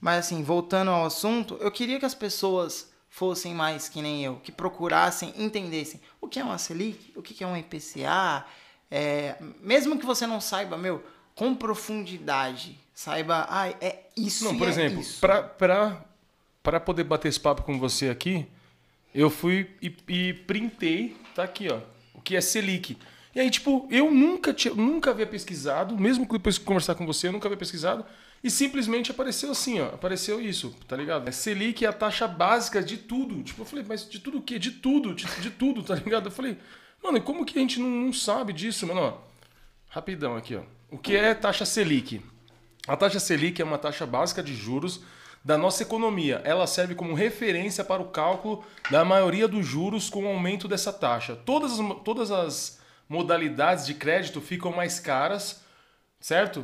Mas assim, voltando ao assunto, eu queria que as pessoas fossem mais que nem eu, que procurassem, entendessem o que é uma Selic, o que é um I P C A, é, mesmo que você não saiba, meu, com profundidade, saiba, ah, é isso não, e por é exemplo, isso. Pra, pra, pra poder bater esse papo com você aqui, eu fui e, e printei, tá aqui, ó, o que é Selic. E aí, tipo, eu nunca, tinha, nunca havia pesquisado, mesmo depois de conversar com você, eu nunca havia pesquisado, e simplesmente apareceu assim, ó, apareceu isso, tá ligado? É Selic é a taxa básica de tudo. Tipo, eu falei, mas de tudo o quê? De tudo, de, de tudo, tá ligado? Eu falei, mano, como que a gente não, não sabe disso, mano? Ó, rapidão aqui, ó. O que é taxa Selic? A taxa Selic é uma taxa básica de juros da nossa economia. Ela serve como referência para o cálculo da maioria dos juros com o aumento dessa taxa. Todas as, todas as modalidades de crédito ficam mais caras, certo?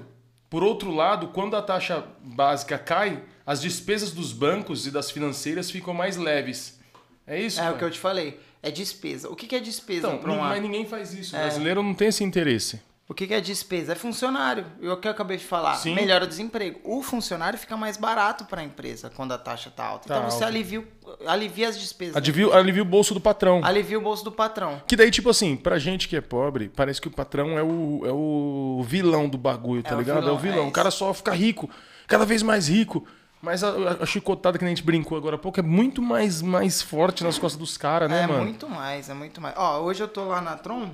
Por outro lado, quando a taxa básica cai, as despesas dos bancos e das financeiras ficam mais leves. É isso? É pai? O que eu te falei. É despesa. O que é despesa? Então, pra um mas ninguém faz isso. É. O brasileiro não tem esse interesse. O que é despesa? É funcionário. E o que eu acabei de falar, sim, melhora o desemprego. O funcionário fica mais barato para a empresa quando a taxa está alta. Tá então alta. Você alivia, alivia as despesas. Alivia, alivia o bolso do patrão. Alivia o bolso do patrão. Que daí, tipo assim, pra gente que é pobre, parece que o patrão é o, é o vilão do bagulho, tá é ligado? O vilão, é o vilão. É o cara só fica rico, cada vez mais rico. Mas a, a chicotada que a gente brincou agora há pouco é muito mais, mais forte nas costas dos caras, né, é, mano? É muito mais, é muito mais. Ó, hoje eu tô lá na Tron,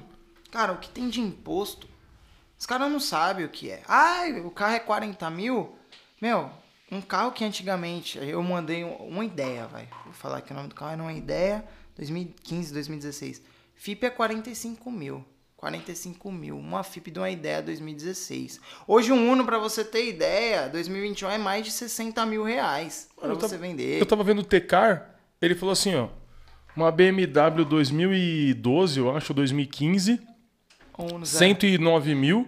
cara, o que tem de imposto... Os caras não sabem o que é. Ah, o carro é quarenta mil? Meu, um carro que antigamente... Eu mandei uma ideia, vai. Vou falar que o nome do carro era uma ideia. dois mil e quinze, dois mil e dezesseis. Fipe é quarenta e cinco mil. quarenta e cinco mil. Uma Fipe de uma ideia dois mil e dezesseis. Hoje um Uno, pra você ter ideia, dois mil e vinte e um é mais de sessenta mil reais pra você tava, vender. Eu tava vendo o Tecar, ele falou assim, ó. Uma B M W dois mil e doze, eu acho, dois mil e quinze... Uno, cento e nove mil.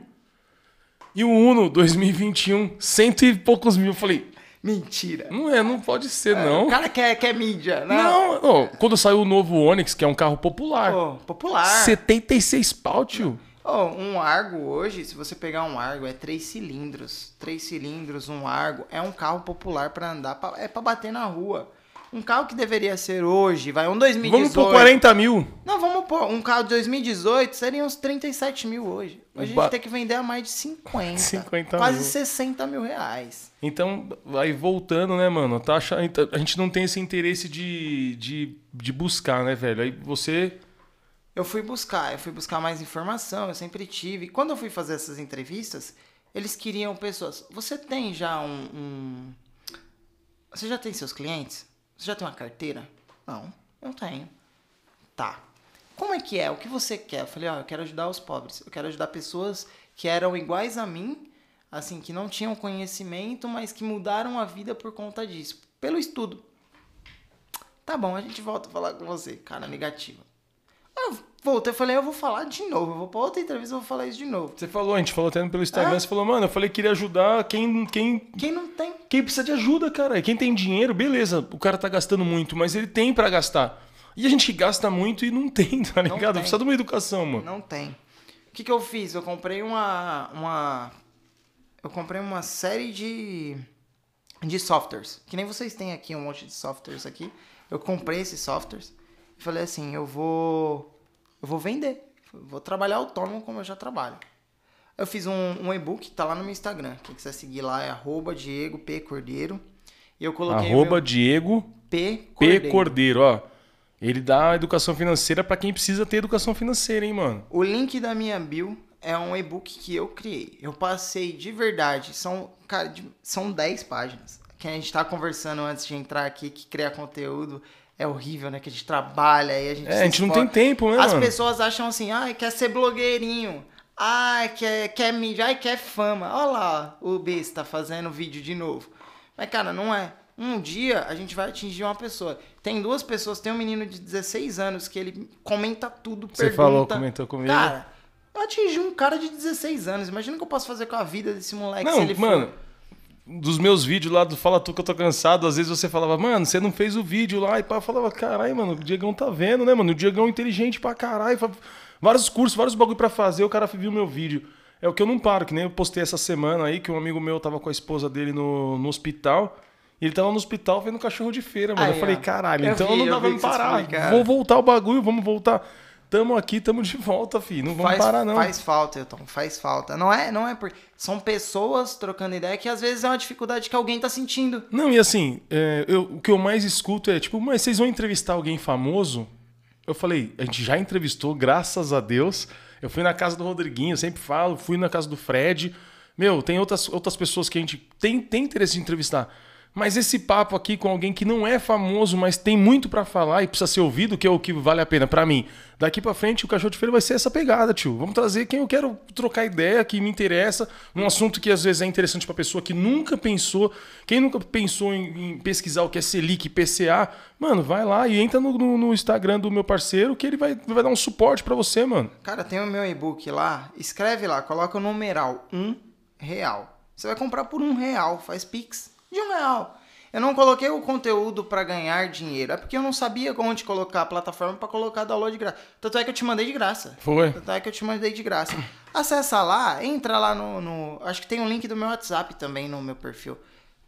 E o Uno dois mil e vinte e um, cento e poucos mil. Eu falei, mentira. Não é, não pode ser, é, não. O cara quer, quer mídia, né? Não, não, quando saiu o novo Onix, que é um carro popular. Oh, popular. setenta e seis pau, tio. Oh, um Argo hoje, se você pegar um Argo, é três cilindros. Três cilindros, um Argo. É um carro popular pra andar, pra, é pra bater na rua. Um carro que deveria ser hoje, vai, um dois mil e dezoito... Vamos por quarenta mil. Não, vamos por... Um carro de dois mil e dezoito seria uns trinta e sete mil hoje. Hoje ba... a gente tem que vender a mais de cinquenta. cinquenta quase mil. sessenta mil reais. Então, aí voltando, né, mano? A taxa... A gente não tem esse interesse de, de, de buscar, né, velho? Aí você... Eu fui buscar. Eu fui buscar mais informação. Eu sempre tive. Quando eu fui fazer essas entrevistas, eles queriam pessoas... Você tem já um... um... Você já tem seus clientes? Você já tem uma carteira? Não, não tenho. Tá. Como é que é? O que você quer? Eu falei, ó, eu quero ajudar os pobres. Eu quero ajudar pessoas que eram iguais a mim, assim, que não tinham conhecimento, mas que mudaram a vida por conta disso. Pelo estudo. Tá bom, a gente volta a falar com você. Cara, negativa. Eu voltei, eu falei, eu vou falar de novo. Eu vou pra outra entrevista e vou falar isso de novo. Você falou, a gente falou até pelo Instagram, ah? Você falou, mano, eu falei que queria ajudar quem, quem... Quem não tem. Quem precisa de ajuda, cara. Quem tem dinheiro, beleza, o cara tá gastando muito, mas ele tem pra gastar. E a gente gasta muito e não tem, tá ligado? Não tem. Precisa de uma educação, mano. Não tem. O que que eu fiz? Eu comprei uma... uma... Eu comprei uma série de... de softwares. Que nem vocês têm aqui, um monte de softwares aqui. Eu comprei esses softwares. Falei assim, eu vou eu vou vender, vou trabalhar autônomo como eu já trabalho. Eu fiz um, um e-book, tá lá no meu Instagram. Quem quiser seguir lá é arroba Diego P. Cordeiro. E eu coloquei arroba meu... Diego P. Cordeiro. P. Cordeiro, ó. Ele dá educação financeira pra quem precisa ter educação financeira, hein, mano? O link da minha bio é um e-book que eu criei. Eu passei de verdade, são, cara, de, são dez páginas. Que a gente tá conversando antes de entrar aqui, que criar conteúdo... É horrível, né? Que a gente trabalha e a gente... É, a gente não tem tempo, né, mano? As pessoas acham assim, ah, quer ser blogueirinho. Ah, quer, quer mijar e quer fama. Olha lá, o besta fazendo vídeo de novo. Mas, cara, não é. Um dia a gente vai atingir uma pessoa. Tem duas pessoas, tem um menino de dezesseis anos que ele comenta tudo, Você pergunta... Você falou, comentou comigo. Cara, eu atingi um cara de dezesseis anos. Imagina o que eu posso fazer com a vida desse moleque. Não, se ele mano... For... Dos meus vídeos lá do Fala Tu Que Eu Tô Cansado, às vezes você falava, mano, você não fez o vídeo lá. E pá, eu falava, caralho, mano, o Diegão tá vendo, né, mano? O Diegão é inteligente pra caralho. Vários cursos, vários bagulho pra fazer, o cara viu meu vídeo. É o que eu não paro, que nem eu postei essa semana aí, que um amigo meu tava com a esposa dele no, no hospital. E ele tava no hospital vendo cachorro de feira, mano. Ai, eu falei, caralho, eu então vi, eu não dava pra parar. Explicar. Vou voltar o bagulho, vamos voltar. Tamo aqui, tamo de volta, filho. Não vamos faz, parar, não. Faz falta, Elton. Faz falta. Não é, não é porque... São pessoas trocando ideia que às vezes é uma dificuldade que alguém tá sentindo. Não, e assim, é, eu, o que eu mais escuto é tipo, mas vocês vão entrevistar alguém famoso? Eu falei, a gente já entrevistou, graças a Deus. Eu fui na casa do Rodriguinho, eu sempre falo. Fui na casa do Fred. Meu, tem outras, outras pessoas que a gente tem, tem interesse de entrevistar. Mas esse papo aqui com alguém que não é famoso, mas tem muito pra falar e precisa ser ouvido, que é o que vale a pena pra mim. Daqui pra frente o Cachorro de Feira vai ser essa pegada, tio. Vamos trazer quem eu quero trocar ideia, que me interessa. Um assunto que às vezes é interessante pra pessoa que nunca pensou. Quem nunca pensou em, em pesquisar o que é Selic, I P C A, mano, vai lá e entra no, no, no Instagram do meu parceiro que ele vai, vai dar um suporte pra você, mano. Cara, tem o meu e-book lá. Escreve lá, coloca o numeral um real. Você vai comprar por um real, faz pix. De um real. Eu não coloquei o conteúdo pra ganhar dinheiro. É porque eu não sabia onde colocar a plataforma pra colocar download de graça. Tanto é que eu te mandei de graça. Foi. Tanto é que eu te mandei de graça. Acessa lá, entra lá no... no acho que tem um link do meu WhatsApp também no meu perfil.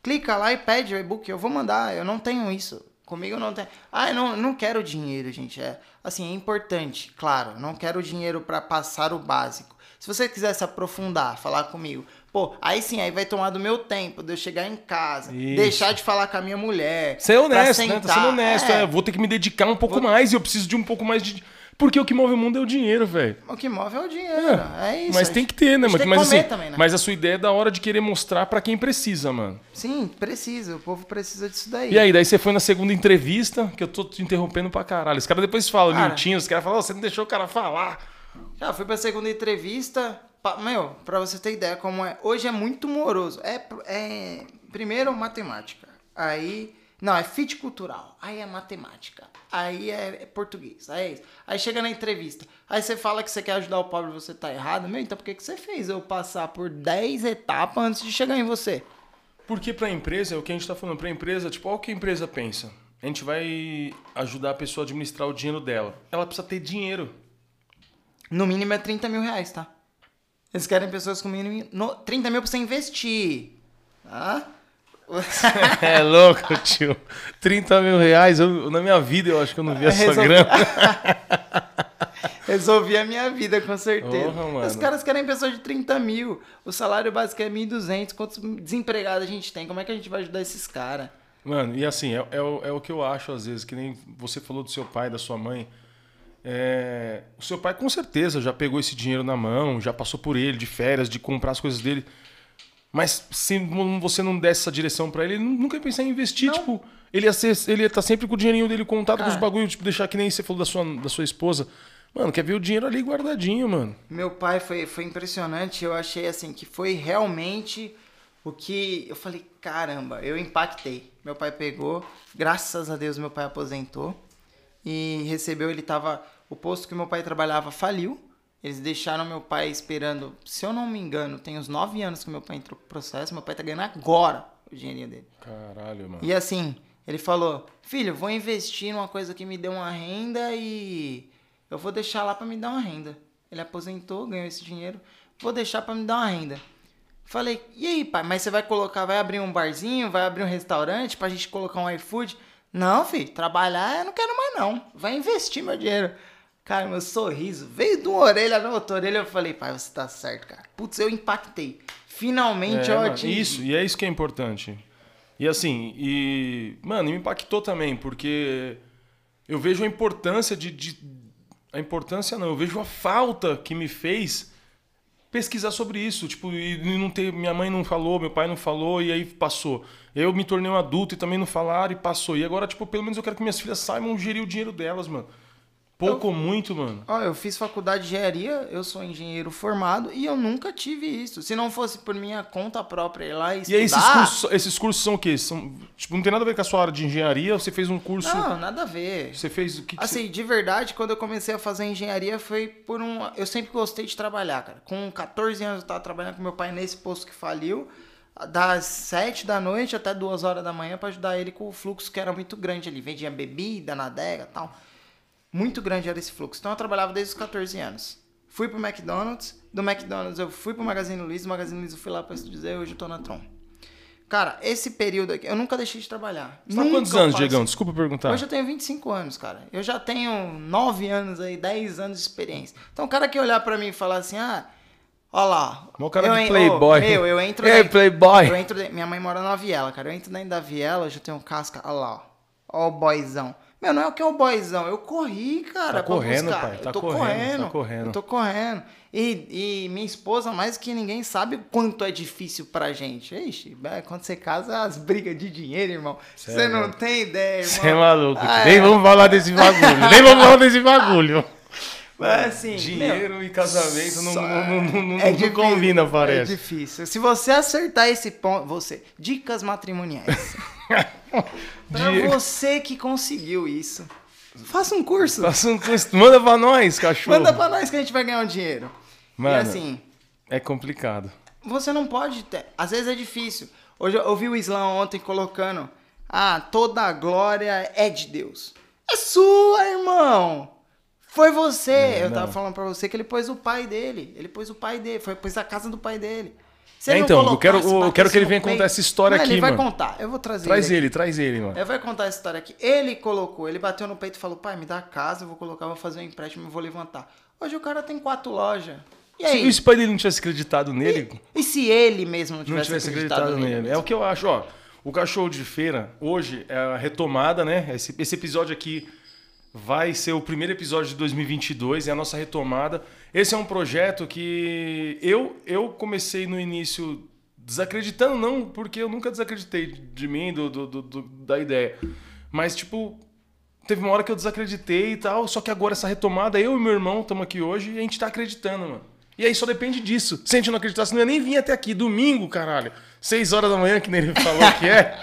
Clica lá e pede o e-book. Eu vou mandar. Eu não tenho isso. Comigo eu não tenho. Ah, eu não, não quero dinheiro, gente. É, assim, é importante, claro. Não quero dinheiro pra passar o básico. Se você quiser se aprofundar, falar comigo... Pô, aí sim, aí vai tomar do meu tempo, de eu chegar em casa, isso. Deixar de falar com a minha mulher. Ser honesto, né? Tá sendo honesto. É. É, vou ter que me dedicar um pouco vou... mais, eu preciso de um pouco mais de... Porque o que move o mundo é o dinheiro, velho. O que move é o dinheiro, é, é isso. Mas gente, tem que ter, né? Mas, tem que mas, comer assim, também, né? Mas a sua ideia é da hora de querer mostrar pra quem precisa, mano. Sim, precisa, o povo precisa disso daí. E aí, daí você foi na segunda entrevista, que eu tô te interrompendo pra caralho. Os caras depois falam, cara, minutinho, os caras falam, oh, você não deixou o cara falar. Já fui pra segunda entrevista... Meu, pra você ter ideia como é. Hoje é muito moroso. É, é primeiro matemática. Aí. Não, é fit cultural. Aí é matemática. Aí é, é português. Aí é isso. Aí chega na entrevista. Aí você fala que você quer ajudar o pobre e você tá errado. Meu, então por que, que você fez eu passar por dez etapas antes de chegar em você? Porque pra empresa, é o que a gente tá falando, pra empresa, tipo, olha o que a empresa pensa. A gente vai ajudar a pessoa a administrar o dinheiro dela. Ela precisa ter dinheiro. No mínimo é trinta mil reais, tá? Eles querem pessoas com mínimo no trinta mil pra você investir. Ah? É louco, tio. trinta mil reais, eu, na minha vida eu acho que eu não vi essa Resolvi... grana. Resolvi a minha vida, com certeza. Orra, os caras querem pessoas de trinta mil. O salário básico é mil e duzentos. Quantos desempregados a gente tem? Como é que a gente vai ajudar esses caras? Mano, e assim, é, é, o, é o que eu acho às vezes. Que nem você falou do seu pai, da sua mãe. É, o seu pai com certeza já pegou esse dinheiro na mão, já passou por ele de férias, de comprar as coisas dele. Mas se você não desse essa direção pra ele, ele nunca ia pensar em investir. Não. Tipo, ele ia, ser, ele ia estar sempre com o dinheirinho dele contado, cara, com os bagulhos, tipo, deixar que nem você falou da sua, da sua esposa. Mano, quer ver o dinheiro ali guardadinho, mano. Meu pai foi, foi impressionante. Eu achei assim que foi realmente o que... Eu falei, caramba, eu impactei. Meu pai pegou, graças a Deus meu pai aposentou. E recebeu, ele tava... O posto que meu pai trabalhava faliu. Eles deixaram meu pai esperando... Se eu não me engano, tem uns nove anos que meu pai entrou pro processo. Meu pai tá ganhando agora o dinheirinho dele. Caralho, mano. E assim, ele falou... Filho, vou investir numa coisa que me dê uma renda e... Eu vou deixar lá pra me dar uma renda. Ele aposentou, ganhou esse dinheiro. Vou deixar pra me dar uma renda. Falei... E aí, pai? Mas você vai colocar... Vai abrir um barzinho? Vai abrir um restaurante pra gente colocar um iFood? Não, filho, trabalhar eu não quero mais não. Vai investir meu dinheiro. Cara, meu sorriso veio de uma orelha na outra orelha. Eu falei, pai, você tá certo, cara. Putz, eu impactei. Finalmente é, eu atingi. Isso, e é isso que é importante. E assim, e mano, me impactou também, porque eu vejo a importância de... de a importância não, eu vejo a falta que me fez pesquisar sobre isso, tipo, e não ter, minha mãe não falou, meu pai não falou, e aí passou. Eu me tornei um adulto e também não falaram e passou. E agora, tipo, pelo menos eu quero que minhas filhas saibam gerir o dinheiro delas, mano. Pouco ou muito, mano? Ó, eu fiz faculdade de engenharia, eu sou engenheiro formado e eu nunca tive isso. Se não fosse por minha conta própria ir lá e estudar... E aí esses cursos, esses cursos são o quê? São, tipo, não tem nada a ver com a sua área de engenharia? Você fez um curso... Não, nada a ver. Você fez o que... que assim, você... de verdade, quando eu comecei a fazer engenharia foi por um... Eu sempre gostei de trabalhar, cara. Com quatorze anos eu tava trabalhando com meu pai nesse posto que faliu, das sete da noite até duas horas da manhã pra ajudar ele com o fluxo que era muito grande ali. Vendia bebida na adega e tal... Muito grande era esse fluxo. Então eu trabalhava desde os quatorze anos. Fui pro McDonald's. Do McDonald's eu fui pro Magazine Luiza. Do Magazine Luiza eu fui lá pra Estúdio Z. Hoje eu tô na Tron. Cara, esse período aqui... Eu nunca deixei de trabalhar. Você tá quantos anos, Diegão? Desculpa perguntar. Hoje eu tenho vinte e cinco anos, cara. Eu já tenho nove anos aí, dez anos de experiência. Então o cara que olhar pra mim e falar assim... Ah, ó lá. O cara eu, de playboy. Oh, meu, eu entro... Ei, da, playboy. Eu entro de, minha mãe mora na viela, cara. Eu entro dentro da viela, eu já tenho casca. Ó lá, ó. Ó o boyzão. Meu, não é o que é o boyzão. Eu corri, cara. Tá correndo, buscar. Pai. Tá eu tô correndo, correndo. Tá correndo. Eu tô correndo. E, e minha esposa, mais que ninguém, sabe o quanto é difícil pra gente. Ixi, quando você casa, as brigas de dinheiro, irmão. Cê você é não tem ideia, irmão. Você é maluco. Ah, nem é. vamos falar desse bagulho. Nem vamos falar desse bagulho. Mas, assim, dinheiro meu, e casamento não, não, não, não, não, é não difícil, combina, parece. É difícil. Se você acertar esse ponto... você Dicas matrimoniais. Pra Diego. Você que conseguiu isso, faça um curso. Faça um curso. Manda pra nós, cachorro. Manda pra nós que a gente vai ganhar um dinheiro. Mano, e assim... é complicado. Você não pode... ter. Às vezes é difícil. Hoje eu ouvi o Islã ontem colocando... Ah, toda a glória é de Deus. É sua, irmão. Foi você. É, eu não. tava falando pra você que ele pôs o pai dele. Ele pôs o pai dele. Foi pôs a casa do pai dele. É, então, eu quero, eu quero que ele venha contar essa história aqui, mano. Ele vai contar, eu vou trazer ele. Traz ele, traz ele, mano. Ele vai contar essa história aqui. Ele colocou, ele bateu no peito e falou, pai, me dá a casa, eu vou colocar, eu vou fazer um empréstimo, eu vou levantar. Hoje o cara tem quatro lojas. E aí? E se o pai dele não tivesse acreditado nele? E, e se ele mesmo não tivesse, não tivesse acreditado, acreditado nele? nele? É o que eu acho, ó. O Cachorro de Feira, hoje, é a retomada, né? Esse, esse episódio aqui vai ser o primeiro episódio de dois mil e vinte e dois, é a nossa retomada. Esse é um projeto que eu, eu comecei no início desacreditando, não, porque eu nunca desacreditei de mim, do, do, do, da ideia. Mas, tipo, teve uma hora que eu desacreditei e tal, só que agora essa retomada, eu e meu irmão estamos aqui hoje e a gente tá acreditando, mano. E aí só depende disso. Se a gente não acreditasse, não ia nem vir até aqui. Domingo, caralho. seis horas da manhã, que nem ele falou que é.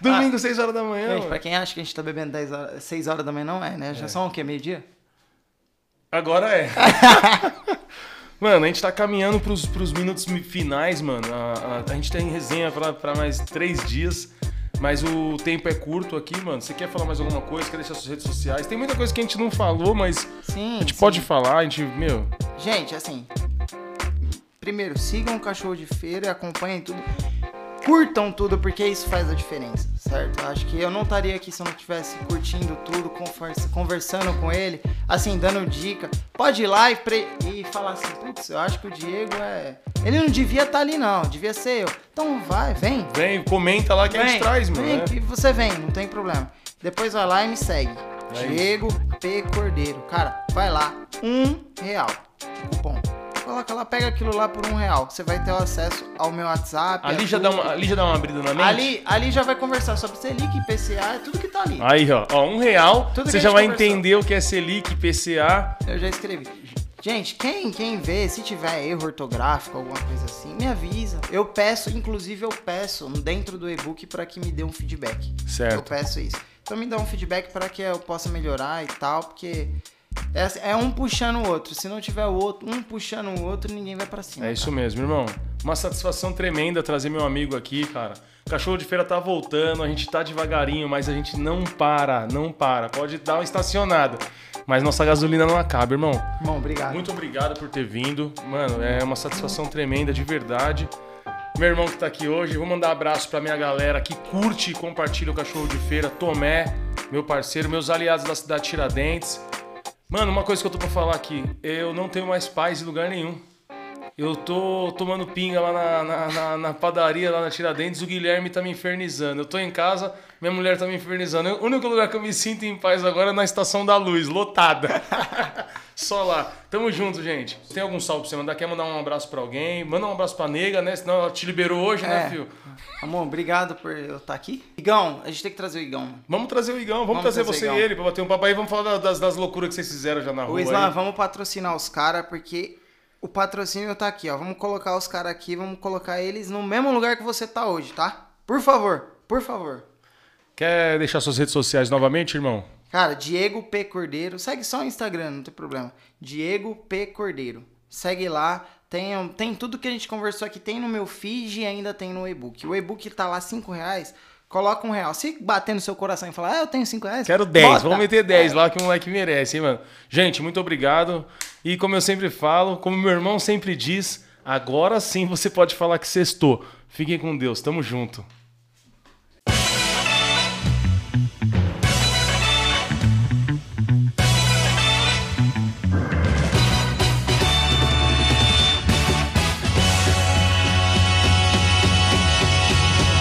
Domingo, ah, seis horas da manhã. Gente, pra quem acha que a gente tá bebendo dez horas, seis horas da manhã, não é, né? Já é. São o quê? Meio-dia? Agora é. Mano, a gente tá caminhando pros, pros minutos finais, mano. A, a, a gente tem resenha pra, pra mais três dias, mas o tempo é curto aqui, mano. Você quer falar mais alguma coisa? Quer deixar suas redes sociais? Tem muita coisa que a gente não falou, mas sim, a gente sim. pode falar, a gente, meu... Gente, assim, primeiro, sigam o Cachorro de Feira, acompanhem tudo, curtam tudo, porque isso faz a diferença, certo? Acho que eu não estaria aqui se eu não estivesse curtindo tudo, conversando com ele, assim, dando dica. Pode ir lá e, pre... e falar assim, putz, eu acho que o Diego é... Ele não devia estar ali não, devia ser eu. Então vai, vem. Vem, comenta lá que vem, a gente traz, mano. Vem, né? Que você vem, não tem problema. Depois vai lá e me segue. É Diego P. Cordeiro. Cara, vai lá, um real. Cupom. Coloca lá, pega aquilo lá por um real. Você vai ter o acesso ao meu WhatsApp. Ali, já dá, uma, ali já dá uma abrida na mente? Ali, ali já vai conversar sobre Selic, I P C A, tudo que tá ali. Aí, ó, ó um real, tudo você já vai conversou. Entender o que é Selic, I P C A. Eu já escrevi. Gente, quem, quem vê, se tiver erro ortográfico, alguma coisa assim, me avisa. Eu peço, inclusive eu peço dentro do e-book para que me dê um feedback. Certo. Eu peço isso. Então me dá um feedback para que eu possa melhorar e tal, porque... É um puxando o outro. Se não tiver o outro, um puxando o outro, ninguém vai pra cima. É isso cara. mesmo, irmão. Uma satisfação tremenda trazer meu amigo aqui, cara. O Cachorro de Feira tá voltando, a gente tá devagarinho, mas a gente não para, não para. Pode dar uma estacionada, mas nossa gasolina não acaba, irmão. Bom, obrigado. Muito obrigado por ter vindo. Mano, é uma satisfação tremenda, de verdade. Meu irmão que tá aqui hoje, vou mandar um abraço pra minha galera que curte e compartilha o Cachorro de Feira. Tomé, meu parceiro, meus aliados da cidade de Tiradentes. Mano, uma coisa que eu tô pra falar aqui, eu não tenho mais paz em lugar nenhum. Eu tô tomando pinga lá na, na, na, na padaria, lá na Tiradentes, o Guilherme tá me infernizando. Eu tô em casa, minha mulher tá me infernizando. O único lugar que eu me sinto em paz agora é na Estação da Luz, lotada. Só lá. Tamo junto, gente. Tem algum salve pra você mandar? Quer mandar um abraço pra alguém? Manda um abraço pra nega, né? Senão ela te liberou hoje, é. né, filho? Amor, obrigado por eu estar aqui. Igão, a gente tem que trazer o Igão. Vamos trazer o Igão. Vamos, vamos trazer, trazer você e ele pra bater um papo aí. Vamos falar das, das loucuras que vocês fizeram já na rua. Pois lá, vamos patrocinar os caras, porque... O patrocínio tá aqui, ó. Vamos colocar os caras aqui, vamos colocar eles no mesmo lugar que você tá hoje, tá? Por favor, por favor. Quer deixar suas redes sociais novamente, irmão? Cara, Diego P. Cordeiro. Segue só o Instagram, não tem problema. Diego P. Cordeiro. Segue lá. Tem, tem tudo que a gente conversou aqui. Tem no meu feed e ainda tem no e-book. O e-book tá lá cinco reais. Coloca um real. Se bater no seu coração e falar, ah, eu tenho cinco reais. Quero dez, vamos meter dez é. lá que o moleque merece, hein, mano? Gente, muito obrigado. E como eu sempre falo, como meu irmão sempre diz, agora sim você pode falar que sextou. Fiquem com Deus, tamo junto.